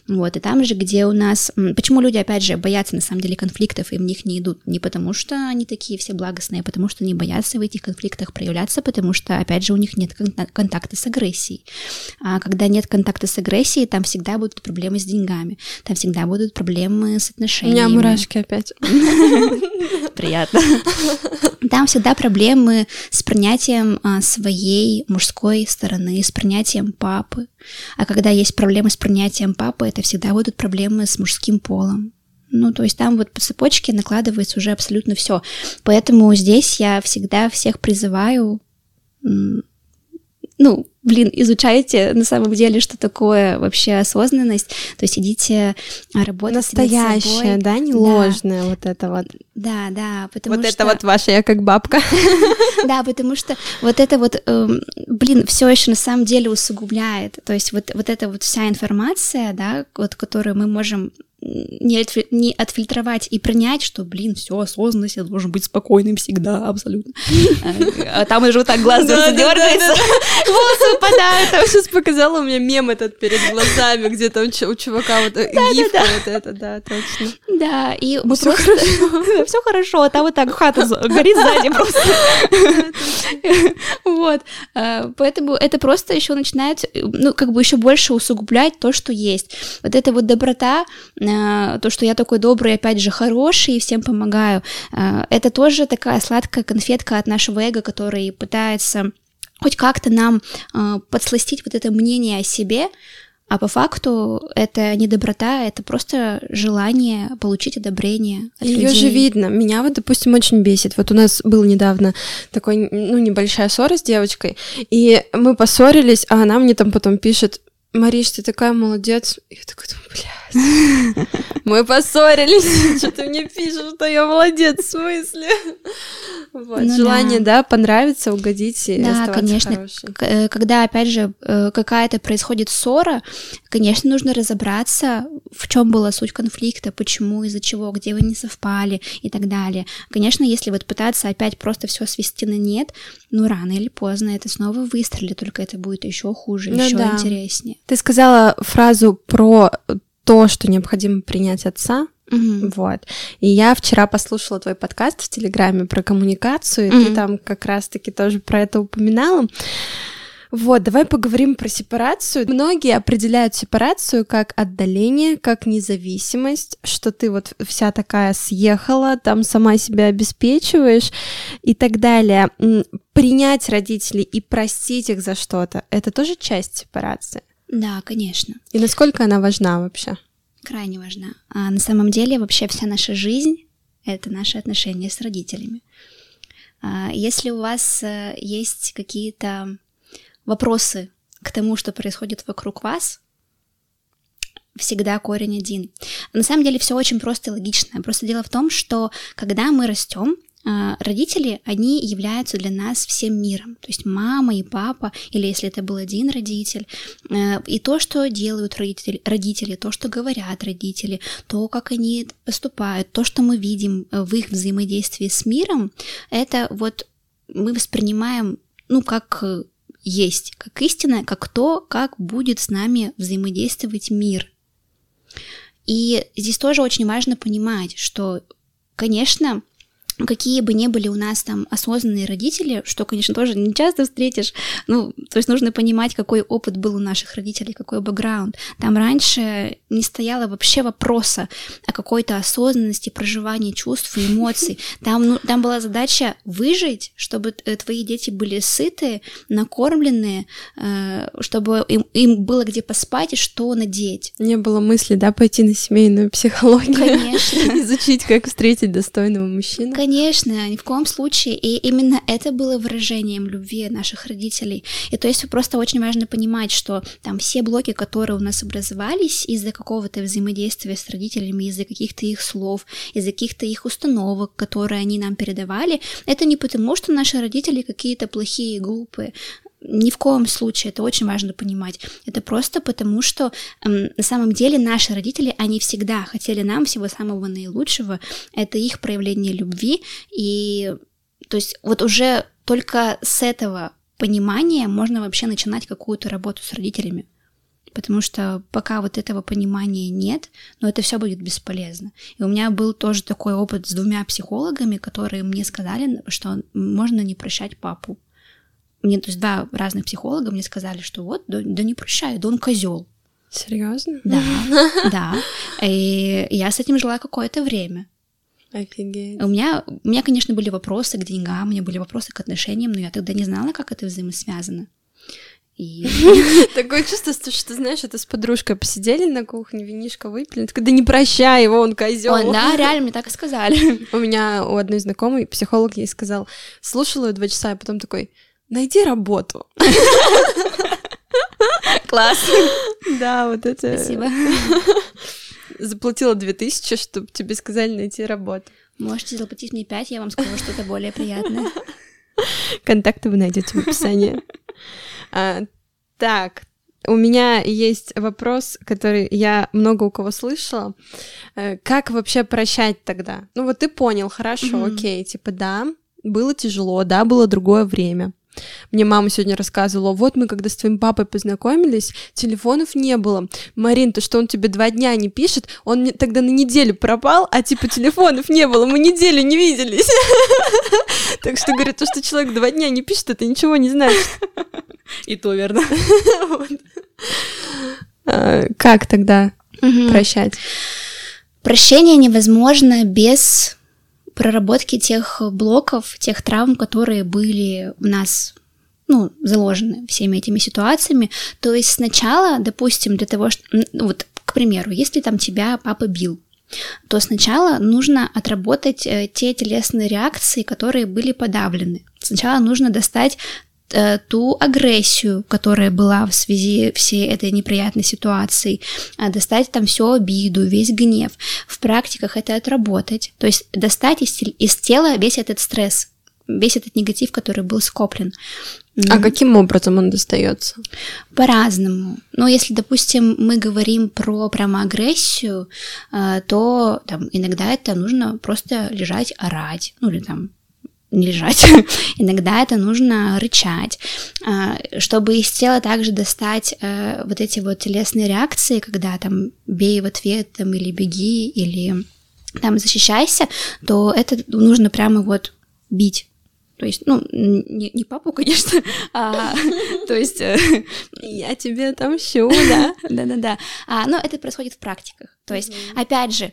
Вот, и там же, где у нас... Почему люди, опять же, боятся, на самом деле, конфликтов и в них не идут? Не потому, что они такие все благостные, а потому, что они боятся в этих конфликтах проявляться, потому что, опять же, у них нет контакта с агрессией. А когда нет контакта с агрессией, там всегда будут проблемы с деньгами, там всегда будут проблемы с отношениями. У меня мурашки опять. Приятно. Там всегда проблемы с принятием своей мужской стороны, с принятием папы. А когда есть проблемы с принятием папы, это всегда будут проблемы с мужским полом. Ну, то есть там вот по цепочке накладывается уже абсолютно все. Поэтому здесь я всегда всех призываю, ну, блин, изучайте на самом деле, что такое вообще осознанность. То есть идите работать настоящая, над собой. Настоящая, да, не ложная, да. Вот это вот. Да, да, потому вот что... это вот ваша, я как бабка. Да, потому что вот это вот, блин, все еще на самом деле усугубляет. То есть вот эта вот вся информация, да, вот которую мы можем не отфильтровать и принять, что, блин, все, осознанность, я должен быть спокойным всегда, абсолютно. А там уже вот так глаз дёргается, волосы упадают. Я сейчас показала, у меня мем этот перед глазами, где там у чувака вот гифка вот эта, да, точно. Да, и мы просто... Все хорошо, а там вот так хата горит сзади просто. Вот. Поэтому это просто еще начинает, ну, как бы еще больше усугублять то, что есть. Вот эта вот доброта, то, что я такой добрый, опять же, хороший и всем помогаю, это тоже такая сладкая конфетка от нашего эго, который пытается хоть как-то нам подсластить вот это мнение о себе, а по факту это не доброта, это просто желание получить одобрение от людей. Её же видно. Меня вот, допустим, очень бесит. Вот у нас был недавно такой, ну, небольшая ссора с девочкой, и мы поссорились, а она мне там потом пишет: «Мариш, ты такая молодец». Я такая думаю, блядь, мы поссорились, что ты мне пишешь, что я молодец, в смысле? Вот, ну, желание, да, понравиться, угодить и оставаться хорошей. Да, конечно, когда, опять же, какая-то происходит ссора, конечно, нужно разобраться, в чем была суть конфликта, почему, из-за чего, где вы не совпали и так далее. Конечно, если вот пытаться опять просто все свести на нет, ну, рано или поздно это снова выстрелит, только это будет еще хуже, ну, еще интереснее. Ты сказала фразу про то, что необходимо принять отца, вот, и я вчера послушала твой подкаст в Телеграме про коммуникацию, и ты там как раз-таки тоже про это упоминала. Вот, давай поговорим про сепарацию. Многие определяют сепарацию как отдаление, как независимость, что ты вот вся такая съехала, там сама себя обеспечиваешь и так далее. Принять родителей и простить их за что-то – это тоже часть сепарации? Да, конечно. И насколько она важна вообще? Крайне важна. А на самом деле вообще вся наша жизнь – это наши отношения с родителями. Если у вас есть какие-то вопросы к тому, что происходит вокруг вас, всегда корень один. На самом деле все очень просто и логично. Просто дело в том, что когда мы растем, родители, они являются для нас всем миром. То есть мама и папа, или если это был один родитель, и то, что делают родители, то, что говорят родители, то, как они поступают, то, что мы видим в их взаимодействии с миром, это вот мы воспринимаем, ну, как есть, как истинное, как то, как будет с нами взаимодействовать мир. И здесь тоже очень важно понимать, что, конечно, какие бы ни были у нас там осознанные родители, что, конечно, тоже не часто встретишь, то есть нужно понимать, какой опыт был у наших родителей, какой бэкграунд. Там раньше не стояло вообще вопроса о какой-то осознанности, проживании чувств и эмоций. Там была задача выжить, чтобы твои дети были сытые, накормленные, чтобы им было где поспать и что надеть. Не было мысли, да, пойти на семейную психологию? Конечно. Изучить, как встретить достойного мужчину? Конечно, ни в коем случае. И именно это было выражением любви наших родителей. И то есть просто очень важно понимать, что там все блоки, которые у нас образовались из-за какого-то взаимодействия с родителями, из-за каких-то их слов, из-за каких-то их установок, которые они нам передавали, это не потому, что наши родители какие-то плохие, глупые. Ни в коем случае, это очень важно понимать. Это просто потому, что на самом деле наши родители, они всегда хотели нам всего самого наилучшего. Это их проявление любви. И то есть вот уже только с этого понимания можно вообще начинать какую-то работу с родителями. Потому что пока вот этого понимания нет, но это все будет бесполезно. И у меня был тоже такой опыт с 2 психологами, которые мне сказали, что можно не прощать папу. Мне, то есть 2 разных психолога мне сказали, что вот, да не прощай, да он козёл. Серьёзно? Да, да. И я с этим жила какое-то время. Офигеть. У меня, конечно, были вопросы к деньгам, у меня были вопросы к отношениям, но я тогда не знала, как это взаимосвязано. Такое чувство, что, знаешь, это с подружкой посидели на кухне, винишко выпили, да не прощай его, он козёл. Да, реально, мне так и сказали. У меня у одной знакомой психолог ей сказал, слушала ее 2 часа, а потом такой... Найди работу. Класс. Да, вот это... Спасибо. Заплатила 2000, чтобы тебе сказали найти работу. Можете заплатить мне 5, я вам скажу что-то более приятное. Контакты вы найдете в описании. Так, у меня есть вопрос, который я много у кого слышала. Как вообще прощать тогда? Вот ты понял, хорошо, окей, да, было тяжело, да, было другое время. Мне мама сегодня рассказывала, вот мы когда с твоим папой познакомились, телефонов не было. Марин, то что он тебе 2 дня не пишет, он мне тогда на неделю пропал, а типа телефонов не было, мы неделю не виделись. Так что, говорит, то, что человек 2 дня не пишет, это ничего не значит. И то верно. Как тогда прощать? Прощение невозможно без... проработки тех блоков, тех травм, которые были у нас, заложены всеми этими ситуациями. То есть сначала, допустим, для того, что... Вот, к примеру, если там тебя папа бил, то сначала нужно отработать те телесные реакции, которые были подавлены. Сначала нужно достать ту агрессию, которая была в связи всей этой неприятной ситуацией, достать там всю обиду, весь гнев, в практиках это отработать, то есть достать из тела весь этот стресс, весь этот негатив, который был скоплен. А каким образом он достается? По-разному. Если, допустим, мы говорим про прямо агрессию, то там, иногда это нужно просто лежать, орать, или там не лежать. Иногда это нужно рычать, чтобы из тела также достать вот эти вот телесные реакции, когда там бей в ответ, там, или беги, или там защищайся, то это нужно прямо вот бить. То есть, не папу, конечно, то есть я тебе отомщу, да? Да-да-да. Но это происходит в практиках. То есть, опять же,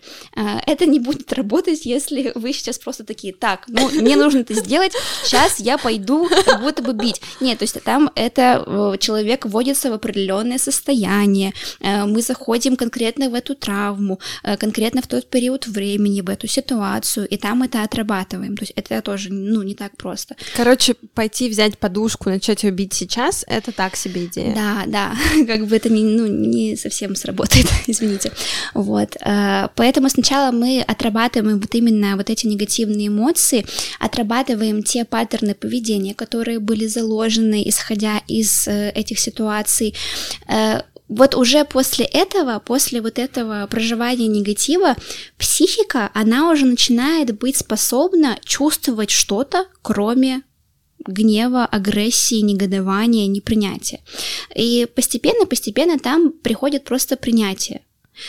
это не будет работать, если вы сейчас просто такие, так, мне нужно это сделать, сейчас я пойду как будто бы бить. Нет, то есть там это человек вводится в определенное состояние, мы заходим конкретно в эту травму, конкретно в тот период времени, в эту ситуацию, и там это отрабатываем. То есть это тоже, не так просто. Короче, пойти взять подушку, начать ее бить сейчас, это так себе идея. Да, как бы это не совсем сработает, извините. Вот, поэтому сначала мы отрабатываем вот именно вот эти негативные эмоции, отрабатываем те паттерны поведения, которые были заложены, исходя из этих ситуаций. Вот уже после вот этого проживания негатива, психика, она уже начинает быть способна чувствовать что-то, кроме гнева, агрессии, негодования, непринятия. И постепенно там приходит просто принятие.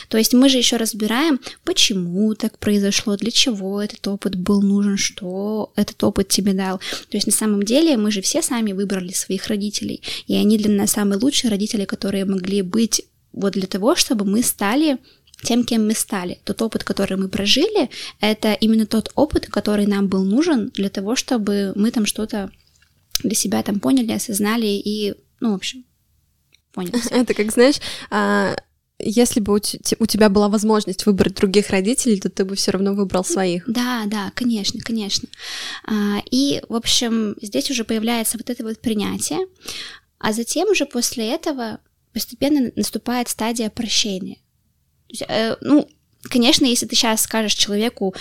То есть мы же еще разбираем, почему так произошло, для чего этот опыт был нужен, что этот опыт тебе дал. То есть на самом деле мы же все сами выбрали своих родителей, и они для нас самые лучшие родители, которые могли быть вот для того, чтобы мы стали тем, кем мы стали. Тот опыт, который мы прожили, это именно тот опыт, который нам был нужен для того, чтобы мы там что-то для себя там поняли, осознали и, в общем, поняли. Это как, знаешь... Если бы у тебя была возможность выбрать других родителей, то ты бы все равно выбрал своих. Да, конечно. И, в общем, здесь уже появляется вот это вот принятие, а затем уже после этого постепенно наступает стадия прощения. Конечно, если ты сейчас скажешь человеку,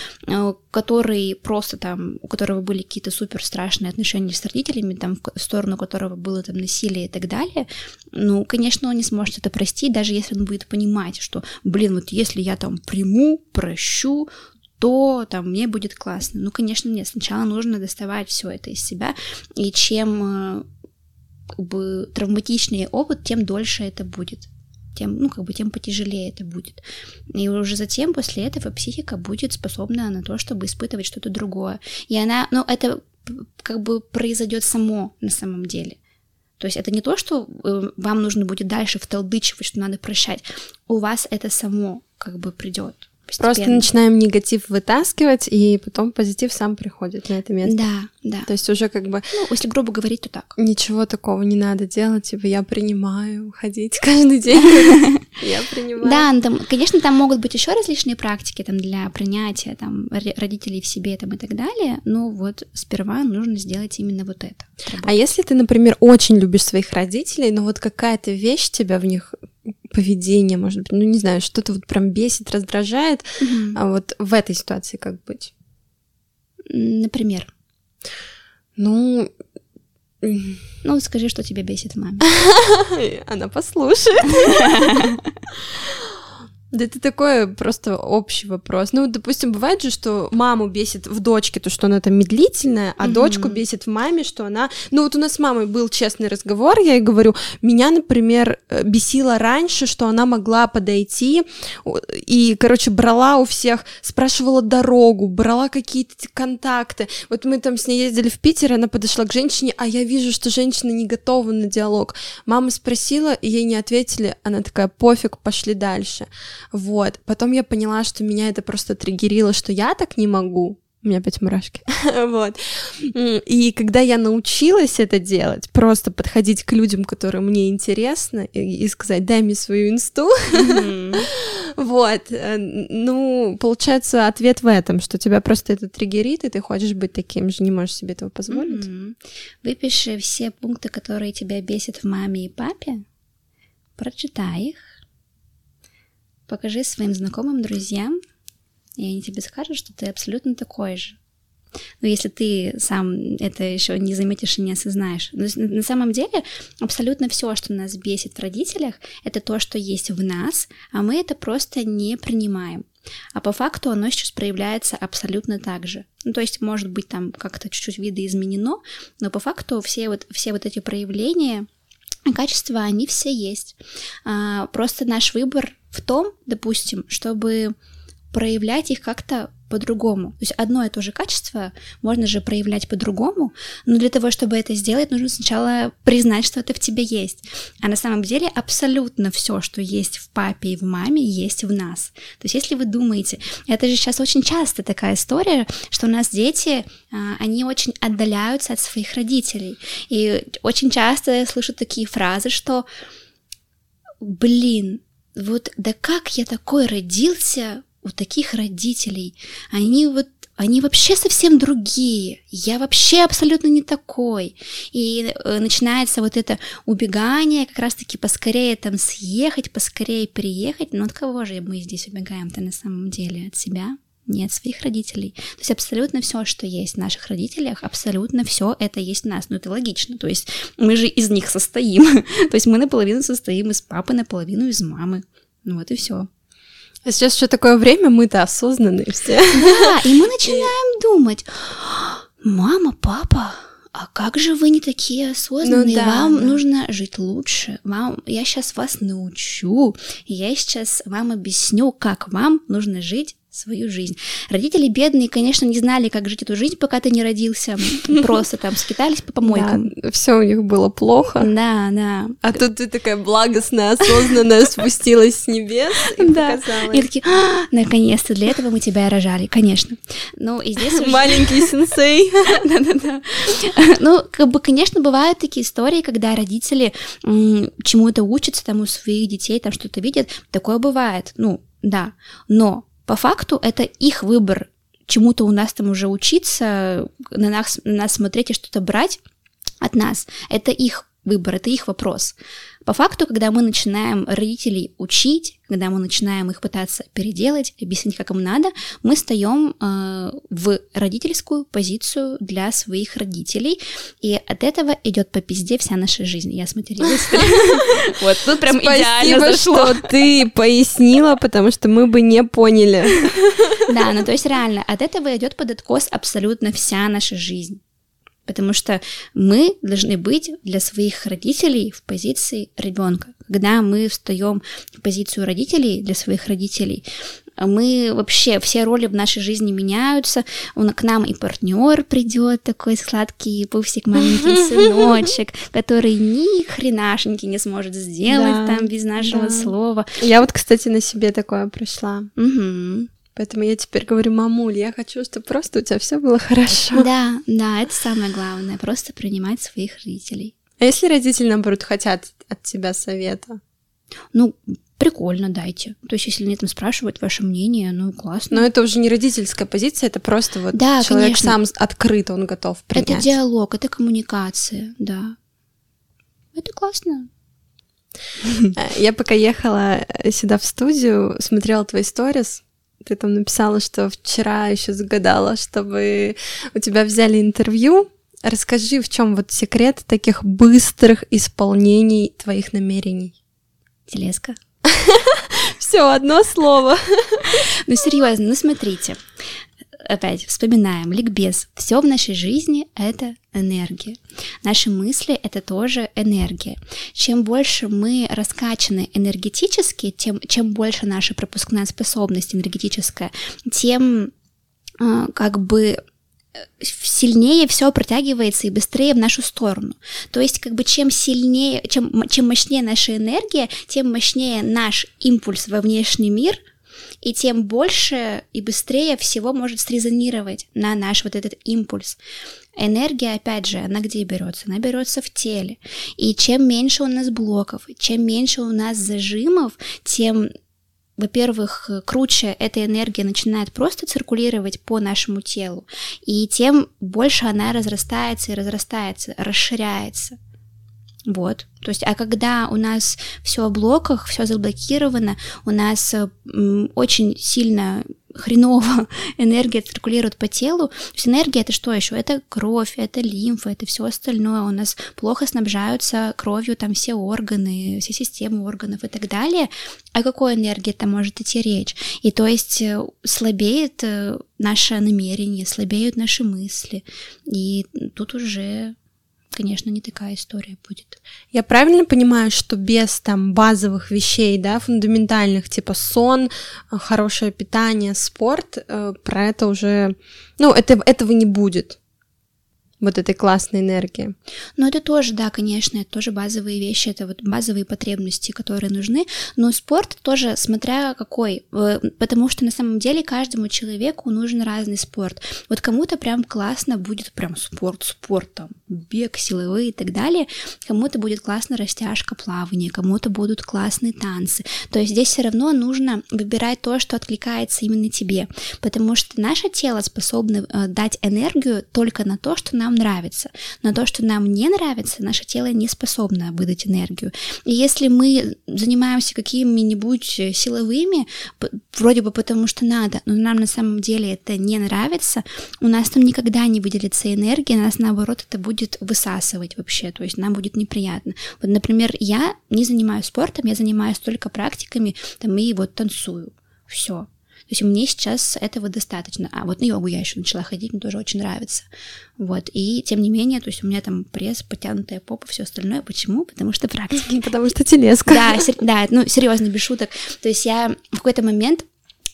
который просто там, у которого были какие-то супер страшные отношения с родителями, там, в сторону которого было там насилие и так далее, конечно, он не сможет это простить, даже если он будет понимать, что, вот если я там прощу, то там мне будет классно. Конечно, нет, сначала нужно доставать все это из себя, и чем травматичнее опыт, тем дольше это будет. Тем потяжелее это будет. И уже затем, после этого, психика будет способна на то, чтобы испытывать что-то другое. И она, это произойдет само на самом деле. То есть это не то, что вам нужно будет дальше вталдычивать, что надо прощать. У вас это само придет. Постепенно. Просто начинаем негатив вытаскивать, и потом позитив сам приходит на это место. Да. То есть уже если грубо говорить, то так. Ничего такого не надо делать, я принимаю, ходить каждый день. Я принимаю. Да, конечно, там могут быть еще различные практики для принятия родителей в себе и так далее, но сперва нужно сделать именно вот это. А если ты, например, очень любишь своих родителей, но какая-то вещь тебя в них... поведение, может быть, не знаю, что-то прям бесит, раздражает. Mm-hmm. А в этой ситуации как быть? Например? Скажи, что тебя бесит мама. Она послушает. Да это такой просто общий вопрос. Допустим, бывает же, что маму бесит в дочке то, что она там медлительная, а дочку бесит в маме, что она... у нас с мамой был честный разговор, я ей говорю, меня, например, бесило раньше, что она могла подойти и, брала у всех, спрашивала дорогу, брала какие-то контакты. Мы там с ней ездили в Питер, она подошла к женщине, а я вижу, что женщина не готова на диалог. Мама спросила, и ей не ответили, она такая, пофиг, пошли дальше. Потом я поняла, что меня это просто триггерило, что я так не могу, у меня опять мурашки, и когда я научилась это делать, просто подходить к людям, которые мне интересны, и сказать, дай мне свою инсту, получается, ответ в этом, что тебя просто это триггерит, и ты хочешь быть таким же, не можешь себе этого позволить. Выпиши все пункты, которые тебя бесят в маме и папе, прочитай их, покажи своим знакомым, друзьям, и они тебе скажут, что ты абсолютно такой же. Если ты сам это еще не заметишь и не осознаешь. На самом деле абсолютно все, что нас бесит в родителях, это то, что есть в нас, а мы это просто не принимаем. А по факту оно сейчас проявляется абсолютно так же. То есть, может быть, там как-то чуть-чуть видоизменено, но по факту все эти проявления, качества, они все есть. Просто наш выбор в том, допустим, чтобы проявлять их как-то по-другому. То есть одно и то же качество можно же проявлять по-другому, но для того, чтобы это сделать, нужно сначала признать, что это в тебе есть. А на самом деле абсолютно все, что есть в папе и в маме, есть в нас. То есть если вы думаете, это же сейчас очень часто такая история, что у нас дети, они очень отдаляются от своих родителей. И очень часто я слышу такие фразы, что да как я такой родился у таких родителей, они вообще совсем другие, я вообще абсолютно не такой, и начинается это убегание, как раз-таки поскорее там съехать, поскорее переехать, от кого же мы здесь убегаем-то на самом деле, от себя? Нет, своих родителей. То есть абсолютно все, что есть в наших родителях, абсолютно все это есть в нас. Это логично. То есть мы же из них состоим. То есть мы наполовину состоим из папы, наполовину из мамы. И все. А сейчас еще такое время, мы-то осознанные все. Да, и мы начинаем думать: мама, папа, а как же вы не такие осознанные, вам нужно жить лучше, я сейчас вас научу, я сейчас вам объясню, как вам нужно жить свою жизнь. Родители бедные, конечно, не знали, как жить эту жизнь, пока ты не родился, просто там скитались по помойкам. Да, все у них было плохо. Да. А тут ты такая благостная, осознанная, спустилась с небес и показалась. И такие, наконец-то, для этого мы тебя и рожали, конечно. Ну, и здесь маленький сенсей. Да. Ну, как бы, конечно, бывают такие истории, когда родители чему-то учатся, там, у своих детей, там, что-то видят, такое бывает, но по факту это их выбор, чему-то у нас там уже учиться, на нас смотреть и что-то брать от нас. Это их выбор, это их вопрос. По факту, когда мы начинаем родителей учить, когда мы начинаем их пытаться переделать, объяснить, как им надо, мы встаем в родительскую позицию для своих родителей, и от этого идет по пизде вся наша жизнь. Я смотрела. Вот тут прям идеально зашло. Спасибо, что ты пояснила, потому что мы бы не поняли. Да, ну то есть реально, от этого идет под откос абсолютно вся наша жизнь. Потому что мы должны быть для своих родителей в позиции ребенка. Когда мы встаем в позицию родителей для своих родителей, мы вообще, все роли в нашей жизни меняются, к нам и партнер придет такой сладкий пуфсик, маленький сыночек, который ни хренашеньки не сможет сделать там без нашего слова. Я вот, кстати, на себе такое прошла. Поэтому я теперь говорю: мамуль, я хочу, чтобы просто у тебя все было хорошо. Да, это самое главное, просто принимать своих родителей. А если родители, наоборот, хотят от тебя совета? Ну, прикольно, дайте. То есть, если они там спрашивают ваше мнение, ну, классно. Но это уже не родительская позиция, это просто вот человек сам открыт, он готов принять. Это диалог, это коммуникация, да. Это классно. Я пока ехала сюда в студию, смотрела твои сторис. Ты там написала, что вчера еще загадала, чтобы у тебя взяли интервью. Расскажи, в чем вот секрет таких быстрых исполнений твоих намерений? Телеска. Все, одно слово. Ну, серьезно, смотрите. Опять вспоминаем, ликбез. Все в нашей жизни – это энергия. Наши мысли – это тоже энергия. Чем больше мы раскачаны энергетически, чем больше наша пропускная способность энергетическая, тем сильнее все протягивается и быстрее в нашу сторону. То есть, чем сильнее, чем мощнее наша энергия, тем мощнее наш импульс во внешний мир, и тем больше и быстрее всего может срезонировать на наш вот этот импульс. Энергия, опять же, она где берется? Она берется в теле. И чем меньше у нас блоков, чем меньше у нас зажимов, тем, во-первых, круче эта энергия начинает просто циркулировать по нашему телу, и тем больше она разрастается, расширяется. Вот, то есть, а когда у нас все о блоках, все заблокировано, у нас очень сильно хреново энергия циркулирует по телу. То есть энергия — это что еще? Это кровь, это лимфа, это все остальное. У нас плохо снабжаются кровью там все органы, все системы органов и так далее. О какой энергии там может идти речь? И то есть слабеет наше намерение, слабеют наши мысли, и тут уже... Конечно, не такая история будет. Я правильно понимаю, что без там базовых вещей, фундаментальных, типа сон, хорошее питание, спорт, про это уже... Ну, этого не будет, вот этой классной энергии. Ну, это тоже, конечно, это тоже базовые вещи, это вот базовые потребности, которые нужны, но спорт тоже смотря какой, потому что на самом деле каждому человеку нужен разный спорт. Вот кому-то прям классно будет прям спорт, там, бег, силовые и так далее, кому-то будет классно растяжка, плавание, кому-то будут классные танцы, то есть здесь все равно нужно выбирать то, что откликается именно тебе, потому что наше тело способно дать энергию только на то, что нам нравится. На то, что нам не нравится, наше тело не способно выдать энергию. И если мы занимаемся какими-нибудь силовыми, вроде бы потому что надо, но нам на самом деле это не нравится, у нас там никогда не выделится энергия, нас наоборот это будет высасывать вообще, то есть нам будет неприятно. Вот, например, я не занимаюсь спортом, я занимаюсь только практиками, и танцую. Все. То есть мне сейчас этого достаточно. А вот на йогу я еще начала ходить, мне тоже очень нравится. Вот. И тем не менее, то есть у меня там пресс, потянутая попа, все остальное. Почему? Потому что практики. Потому что телеска. Да, ну серьезно, без шуток. То есть я в какой-то момент...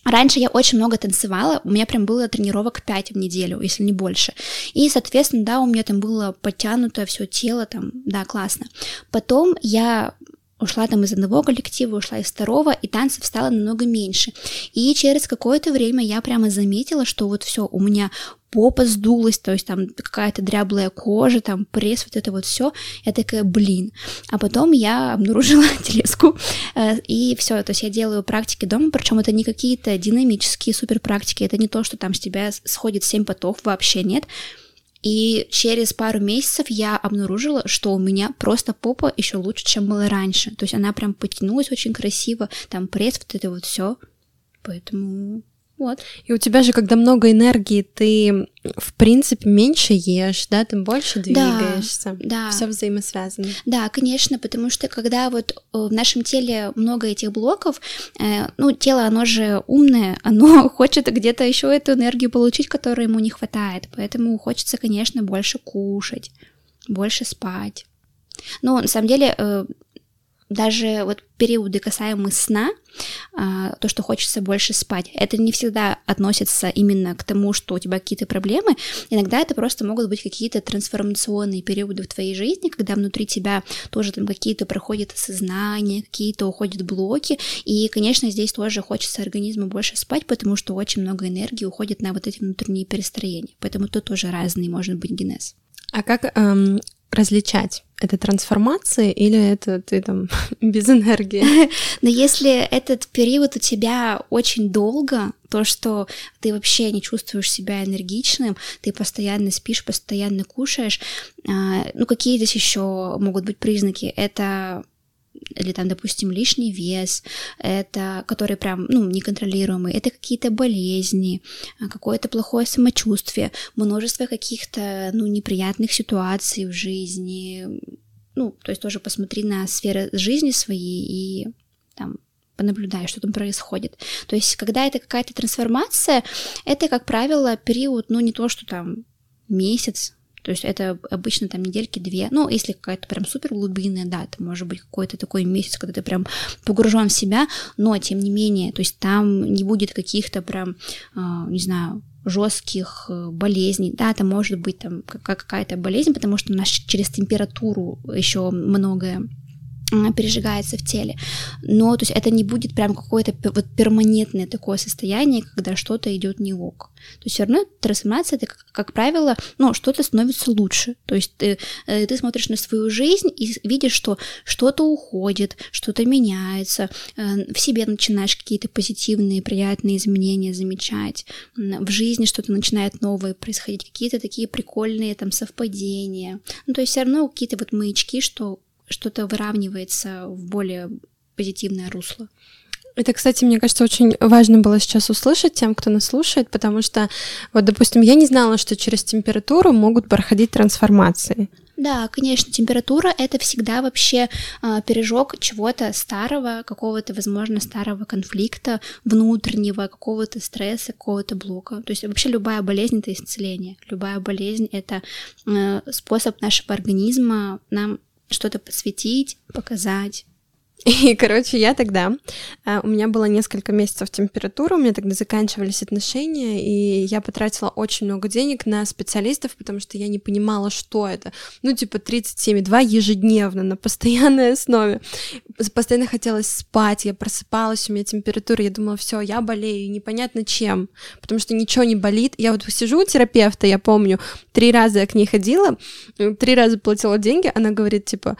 Раньше я очень много танцевала, у меня прям было тренировок 5 в неделю, если не больше. И, соответственно, да, у меня там было подтянутое все тело, там, да, классно. Потом я ушла там из одного коллектива, ушла из второго, и танцев стало намного меньше. И через какое-то время я прямо заметила, что вот все, у меня попа сдулась, то есть там какая-то дряблая кожа, там пресс, вот это вот все. Я такая, блин. А потом я обнаружила телеску, и все, то есть я делаю практики дома, причем это не какие-то динамические суперпрактики, это не то, что там с тебя сходит 7 потов, вообще нет. И через пару месяцев я обнаружила, что у меня просто попа еще лучше, чем была раньше. То есть она прям потянулась очень красиво, там пресс, вот это вот все. Поэтому вот. И у тебя же, когда много энергии, ты, в принципе, меньше ешь, да, ты больше двигаешься. Да. Все взаимосвязано. Да, конечно, потому что когда вот в нашем теле много этих блоков, ну, тело, оно же умное, оно хочет где-то еще эту энергию получить, которой ему не хватает. Поэтому хочется, конечно, больше кушать, больше спать. Ну, на самом деле, даже вот периоды, касаемые сна, то, что хочется больше спать, это не всегда относится именно к тому, что у тебя какие-то проблемы. Иногда это просто могут быть какие-то трансформационные периоды в твоей жизни, когда внутри тебя тоже там какие-то проходят осознания, какие-то уходят блоки. И, конечно, здесь тоже хочется организму больше спать, потому что очень много энергии уходит на вот эти внутренние перестроения. Поэтому тут тоже разный может быть генез. А как различать? Это трансформация или это ты там без энергии? Но если этот период у тебя очень долго, то, что ты вообще не чувствуешь себя энергичным, ты постоянно спишь, постоянно кушаешь, ну какие здесь еще могут быть признаки? Это... или там, допустим, лишний вес, это, который прям, ну, неконтролируемый, это какие-то болезни, какое-то плохое самочувствие, множество каких-то, ну, неприятных ситуаций в жизни, ну, то есть тоже посмотри на сферы жизни своей и там понаблюдай, что там происходит. То есть когда это какая-то трансформация, это, как правило, период, ну, не то, что там месяц, то есть это обычно там недельки-две, ну, если какая-то прям супер глубинная, да, это может быть какой-то такой месяц, когда ты прям погружен в себя, но тем не менее, то есть там не будет каких-то прям, не знаю, жестких болезней, да, там может быть там какая-то болезнь, потому что у нас через температуру еще многое пережигается в теле, но то есть это не будет прям какое-то вот перманентное такое состояние, когда что-то идет не ок. То есть все равно трансформация, это, как правило, ну, что-то становится лучше. То есть ты смотришь на свою жизнь и видишь, что что-то уходит, что-то меняется, в себе начинаешь какие-то позитивные, приятные изменения замечать, в жизни что-то начинает новое происходить, какие-то такие прикольные там совпадения. Ну, то есть все равно какие-то вот маячки, что что-то выравнивается в более позитивное русло. Это, кстати, мне кажется, очень важно было сейчас услышать тем, кто нас слушает, потому что, вот, допустим, я не знала, что через температуру могут проходить трансформации. Да, конечно, температура — это всегда вообще пережог чего-то старого, какого-то, возможно, старого конфликта внутреннего, какого-то стресса, какого-то блока. То есть вообще любая болезнь — это исцеление, любая болезнь — это способ нашего организма нам что-то подсветить, показать. И, короче, я тогда... У меня было несколько месяцев температуры, у меня тогда заканчивались отношения, и я потратила очень много денег на специалистов, потому что я не понимала, что это. Ну, типа 37,2 ежедневно, на постоянной основе. Постоянно хотелось спать, я просыпалась, у меня температура, я думала, все, я болею, непонятно чем, потому что ничего не болит. Я вот сижу у терапевта, я помню, 3 раза я к ней ходила, 3 раза платила деньги, она говорит, типа...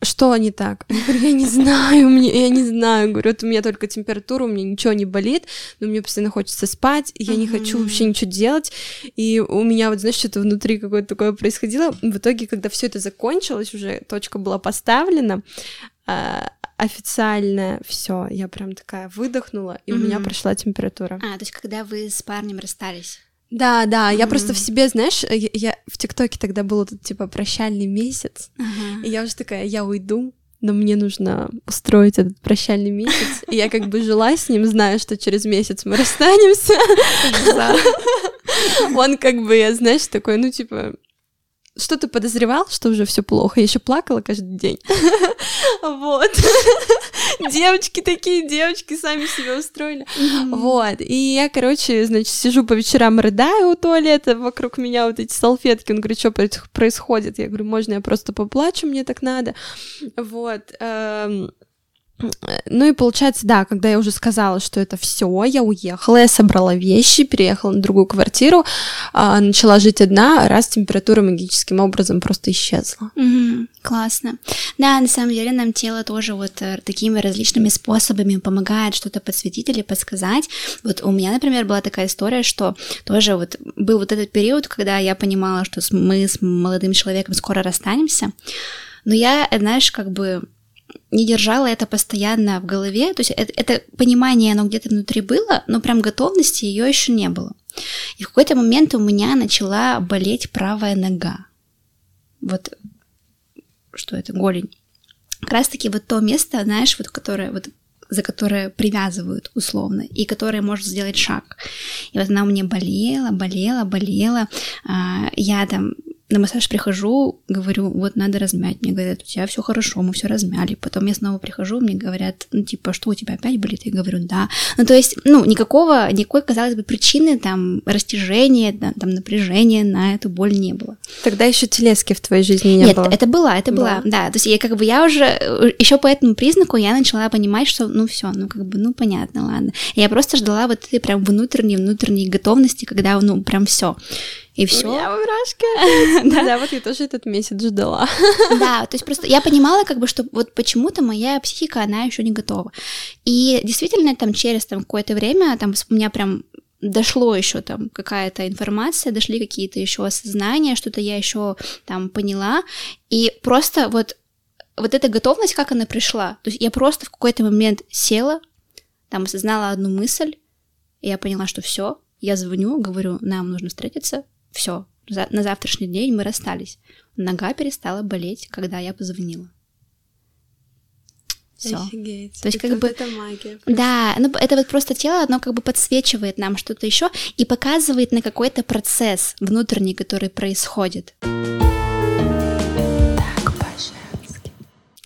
Что не так? Я говорю, я не знаю, говорю, вот у меня только температура, у меня ничего не болит, но мне постоянно хочется спать, и я не хочу вообще ничего делать, и у меня вот, знаешь, что-то внутри какое-то такое происходило, в итоге, когда все это закончилось, уже точка была поставлена, официально все, я прям такая выдохнула, и у меня прошла температура. А, то есть когда вы с парнем расстались? Да, я просто в себе, знаешь, я в ТикТоке тогда был этот, типа, прощальный месяц, и я уже такая, я уйду, но мне нужно устроить этот прощальный месяц. И я как бы жила с ним, зная, что через месяц мы расстанемся. Он как бы, я, знаешь, такой, ну, типа, что-то подозревал, что уже все плохо. Я еще плакала каждый день. Вот. Девочки такие, девочки сами себя устроили. Вот. И я, короче, значит, сижу по вечерам, рыдаю у туалета, вокруг меня вот эти салфетки. Он говорит, что происходит? Я говорю, можно я просто поплачу, мне так надо. Вот. Ну и получается, да, когда я уже сказала, что это все, я уехала, я собрала вещи, переехала на другую квартиру, начала жить одна, раз температура магическим образом просто исчезла. Классно. Да, на самом деле нам тело тоже вот такими различными способами помогает что-то подсветить или подсказать. Вот у меня, например, была такая история, что тоже вот был вот этот период, когда я понимала, что мы с молодым человеком скоро расстанемся, но я, знаешь, как бы не держала это постоянно в голове, то есть это понимание, оно где-то внутри было, но прям готовности ее еще не было. И в какой-то момент у меня начала болеть правая нога. Вот, что это, голень. Как раз-таки вот то место, знаешь, вот которое, вот, за которое привязывают условно, и которое может сделать шаг. И вот она у меня болела. Я там на массаж прихожу, говорю, вот надо размять. Мне говорят, у тебя все хорошо, мы все размяли. Потом я снова прихожу, мне говорят, ну типа, что у тебя опять болит? Я говорю, да. Ну то есть, ну никакой, казалось бы, причины там растяжения, там напряжения на эту боль не было. Тогда еще телески в твоей жизни не было. Нет, это была, да. То есть я как бы, я уже, еще по этому признаку я начала понимать, что ну все, ну как бы, ну понятно, ладно. Я просто ждала вот этой прям внутренней готовности, когда ну прям все. И все. У меня мурашки. Да, вот я тоже этот месяц ждала. Да, то есть просто я понимала, как бы, что вот почему-то моя психика, она еще не готова. И действительно, там через какое-то время, там у меня прям дошло еще там какая-то информация, дошли какие-то еще осознания, что-то я еще там поняла. И просто вот эта готовность, как она пришла. То есть я просто в какой-то момент села, там осознала одну мысль, и я поняла, что все, я звоню, говорю, нам нужно встретиться. Все, на завтрашний день мы расстались. Нога перестала болеть, когда я позвонила. Все. Офигеть. То есть, как бы, это магия. Просто. Да, ну это вот просто тело, оно как бы подсвечивает нам что-то еще и показывает на какой-то процесс внутренний, который происходит.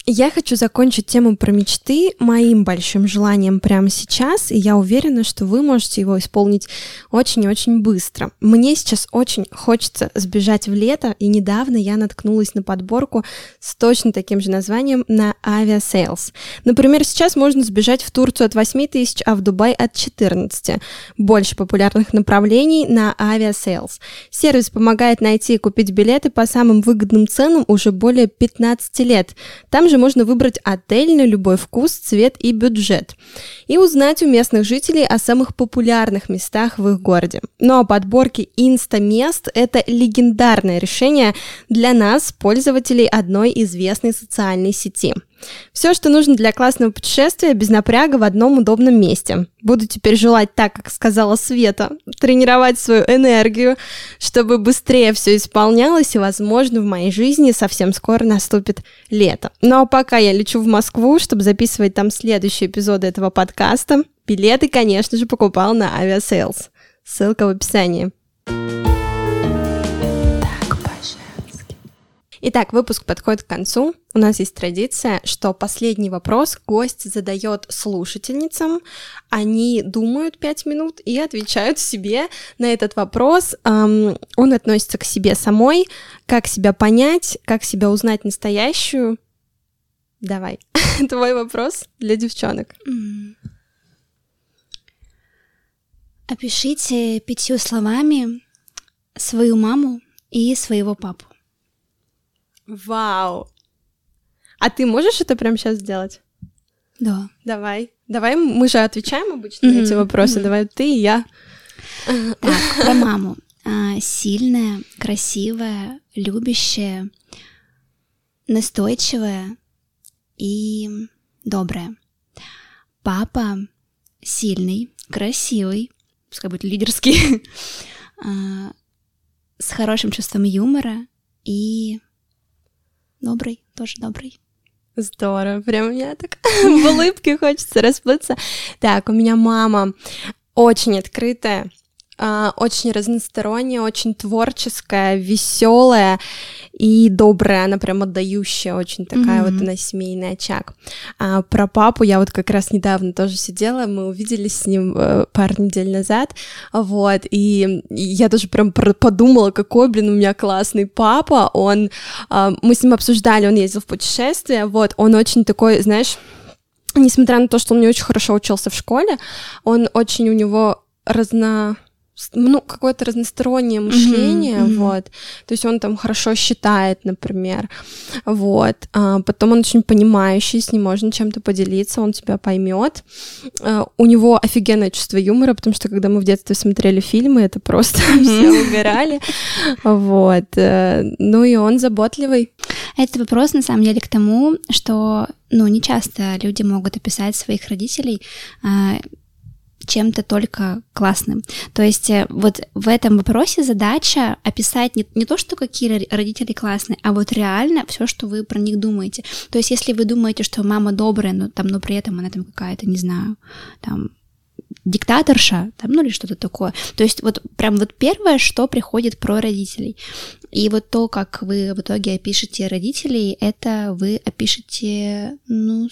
Я хочу закончить тему про мечты моим большим желанием прямо сейчас, и я уверена, что вы можете его исполнить очень-очень быстро. Мне сейчас очень хочется сбежать в лето, и недавно я наткнулась на подборку с точно таким же названием на AVIASALES. Например, сейчас можно сбежать в Турцию от 8000, а в Дубай от 14. Больше популярных направлений на AVIASALES. Сервис помогает найти и купить билеты по самым выгодным ценам уже более 15 лет. Там же можно выбрать отель на любой вкус, цвет и бюджет и узнать у местных жителей о самых популярных местах в их городе. Ну а подборки инста-мест – это легендарное решение для нас, пользователей одной известной социальной сети. Все, что нужно для классного путешествия, без напряга, в одном удобном месте. Буду теперь желать так, как сказала Света, тренировать свою энергию, чтобы быстрее все исполнялось, и, возможно, в моей жизни совсем скоро наступит лето. Ну а пока я лечу в Москву, чтобы записывать там следующие эпизоды этого подкаста, билеты, конечно же, покупала на AVIASALES. Ссылка в описании. Итак, выпуск подходит к концу. У нас есть традиция, что последний вопрос гость задает слушательницам. Они думают 5 минут и отвечают себе на этот вопрос. Он относится к себе самой. Как себя понять, как себя узнать настоящую? Давай. Твой вопрос для девчонок. Опишите 5 словами свою маму и своего папу. Вау! А ты можешь это прямо сейчас сделать? Да. Давай, мы же отвечаем обычно на эти вопросы. Давай ты и я. Так, про маму. Сильная, красивая, любящая, настойчивая и добрая. Папа сильный, красивый, пускай будет лидерский, с хорошим чувством юмора и... Добрый, тоже добрый. Здорово, прям у меня так в улыбке хочется расплыться. Так, у меня мама очень открытая, очень разносторонняя, очень творческая, веселая и добрая, она прям отдающая, очень такая вот она семейный очаг. А про папу я вот как раз недавно тоже сидела, мы увиделись с ним пару недель назад, вот, и я тоже прям подумала, какой, у меня классный папа, он, мы с ним обсуждали, он ездил в путешествие, вот, он очень такой, знаешь, несмотря на то, что он не очень хорошо учился в школе, он очень у него какое-то разностороннее мышление, вот, то есть он там хорошо считает, например, вот, потом он очень понимающий, с ним можно чем-то поделиться, он тебя поймет. У него офигенное чувство юмора, потому что когда мы в детстве смотрели фильмы, это просто все угорали, вот, ну и он заботливый. Это вопрос, на самом деле, к тому, что, не часто люди могут описать своих родителей чем-то только классным. То есть вот в этом вопросе задача описать не то, что какие родители классные, а вот реально все, что вы про них думаете. То есть если вы думаете, что мама добрая, но при этом она там какая-то, не знаю, там диктаторша, там, или что-то такое. То есть вот прям вот первое, что приходит про родителей. И вот то, как вы в итоге опишете родителей, это вы опишете,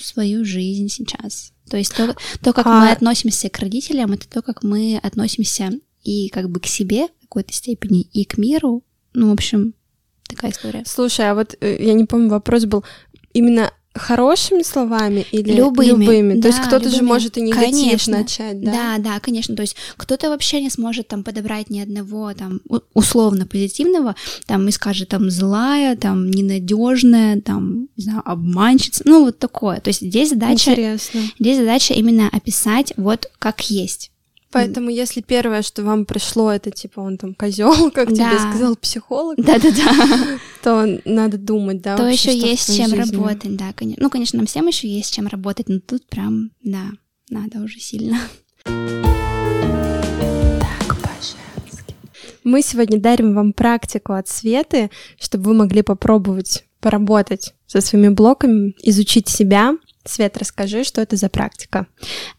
свою жизнь сейчас. То есть то как мы относимся к родителям, это то, как мы относимся и как бы к себе в какой-то степени, и к миру. В общем, такая история. Слушай, а вот я не помню, вопрос был именно хорошими словами или любыми? Да, то есть кто-то же может и негатив начать, да? Да, конечно. То есть кто-то вообще не сможет там подобрать ни одного там условно позитивного, там и скажет там злая, там ненадежная, там не знаю, обманщица, вот такое. То есть здесь задача именно описать вот как есть. Поэтому, если первое, что вам пришло, это типа он там козел, как тебе сказал психолог, то надо думать, да. То еще есть с чем работать, да, конечно. Конечно, нам всем еще есть с чем работать, но тут прям, надо уже сильно. Мы сегодня дарим вам практику от Светы, чтобы вы могли попробовать поработать со своими блоками, изучить себя. Свет, расскажи, что это за практика?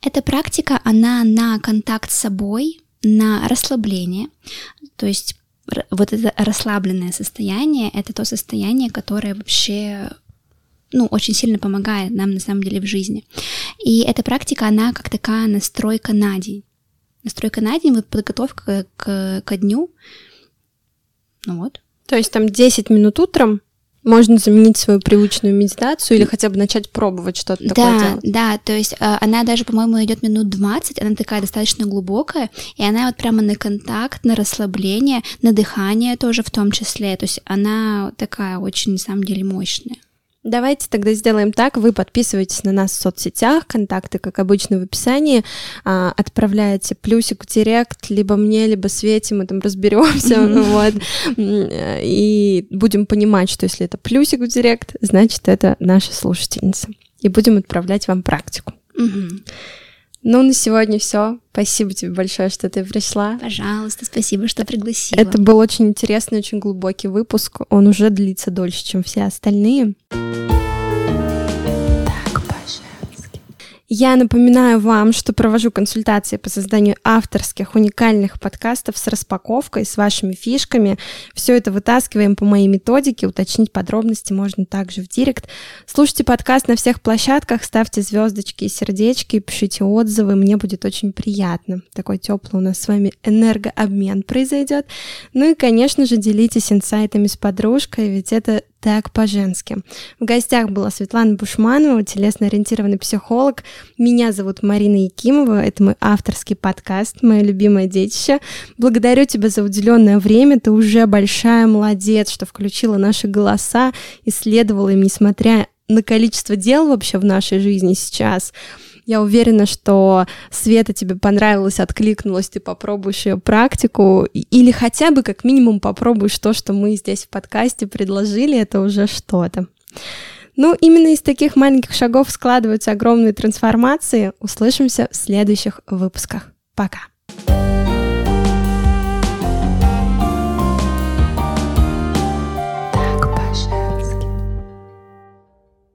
Эта практика, она на контакт с собой, на расслабление, то есть вот это расслабленное состояние, это то состояние, которое вообще, очень сильно помогает нам на самом деле в жизни. И эта практика, она как такая настройка на день. Настройка на день, вот подготовка ко дню, То есть там 10 минут утром, можно заменить свою привычную медитацию или хотя бы начать пробовать что-то такое делать. Да, то есть она даже, по-моему, идет минут 20, она такая достаточно глубокая, и она вот прямо на контакт, на расслабление, на дыхание тоже в том числе, то есть она такая очень, на самом деле, мощная. Давайте тогда сделаем так, вы подписывайтесь на нас в соцсетях, контакты, как обычно, в описании, отправляете плюсик в директ, либо мне, либо Свете, мы там разберемся, и будем понимать, что если это плюсик в директ, значит, это наша слушательница, и будем отправлять вам практику. На сегодня все. Спасибо тебе большое, что ты пришла. Пожалуйста, спасибо, что пригласила. Это был очень интересный, очень глубокий выпуск. Он уже длится дольше, чем все остальные. Я напоминаю вам, что провожу консультации по созданию авторских уникальных подкастов с распаковкой, с вашими фишками. Все это вытаскиваем по моей методике. Уточнить подробности можно также в директ. Слушайте подкаст на всех площадках, ставьте звездочки и сердечки, пишите отзывы, мне будет очень приятно. Такой теплый у нас с вами энергообмен произойдет. И, конечно же, делитесь инсайтами с подружкой, ведь это так по-женски. В гостях была Светлана Бушманова, телесно-ориентированный психолог. Меня зовут Марина Якимова, это мой авторский подкаст, мое любимое детище. Благодарю тебя за уделенное время, ты уже большая молодец, что включила наши голоса, исследовала им, несмотря на количество дел вообще в нашей жизни сейчас. Я уверена, что Света тебе понравилась, откликнулась, ты попробуешь ее практику, или хотя бы как минимум попробуешь то, что мы здесь в подкасте предложили, это уже что-то. Именно из таких маленьких шагов складываются огромные трансформации. Услышимся в следующих выпусках. Пока!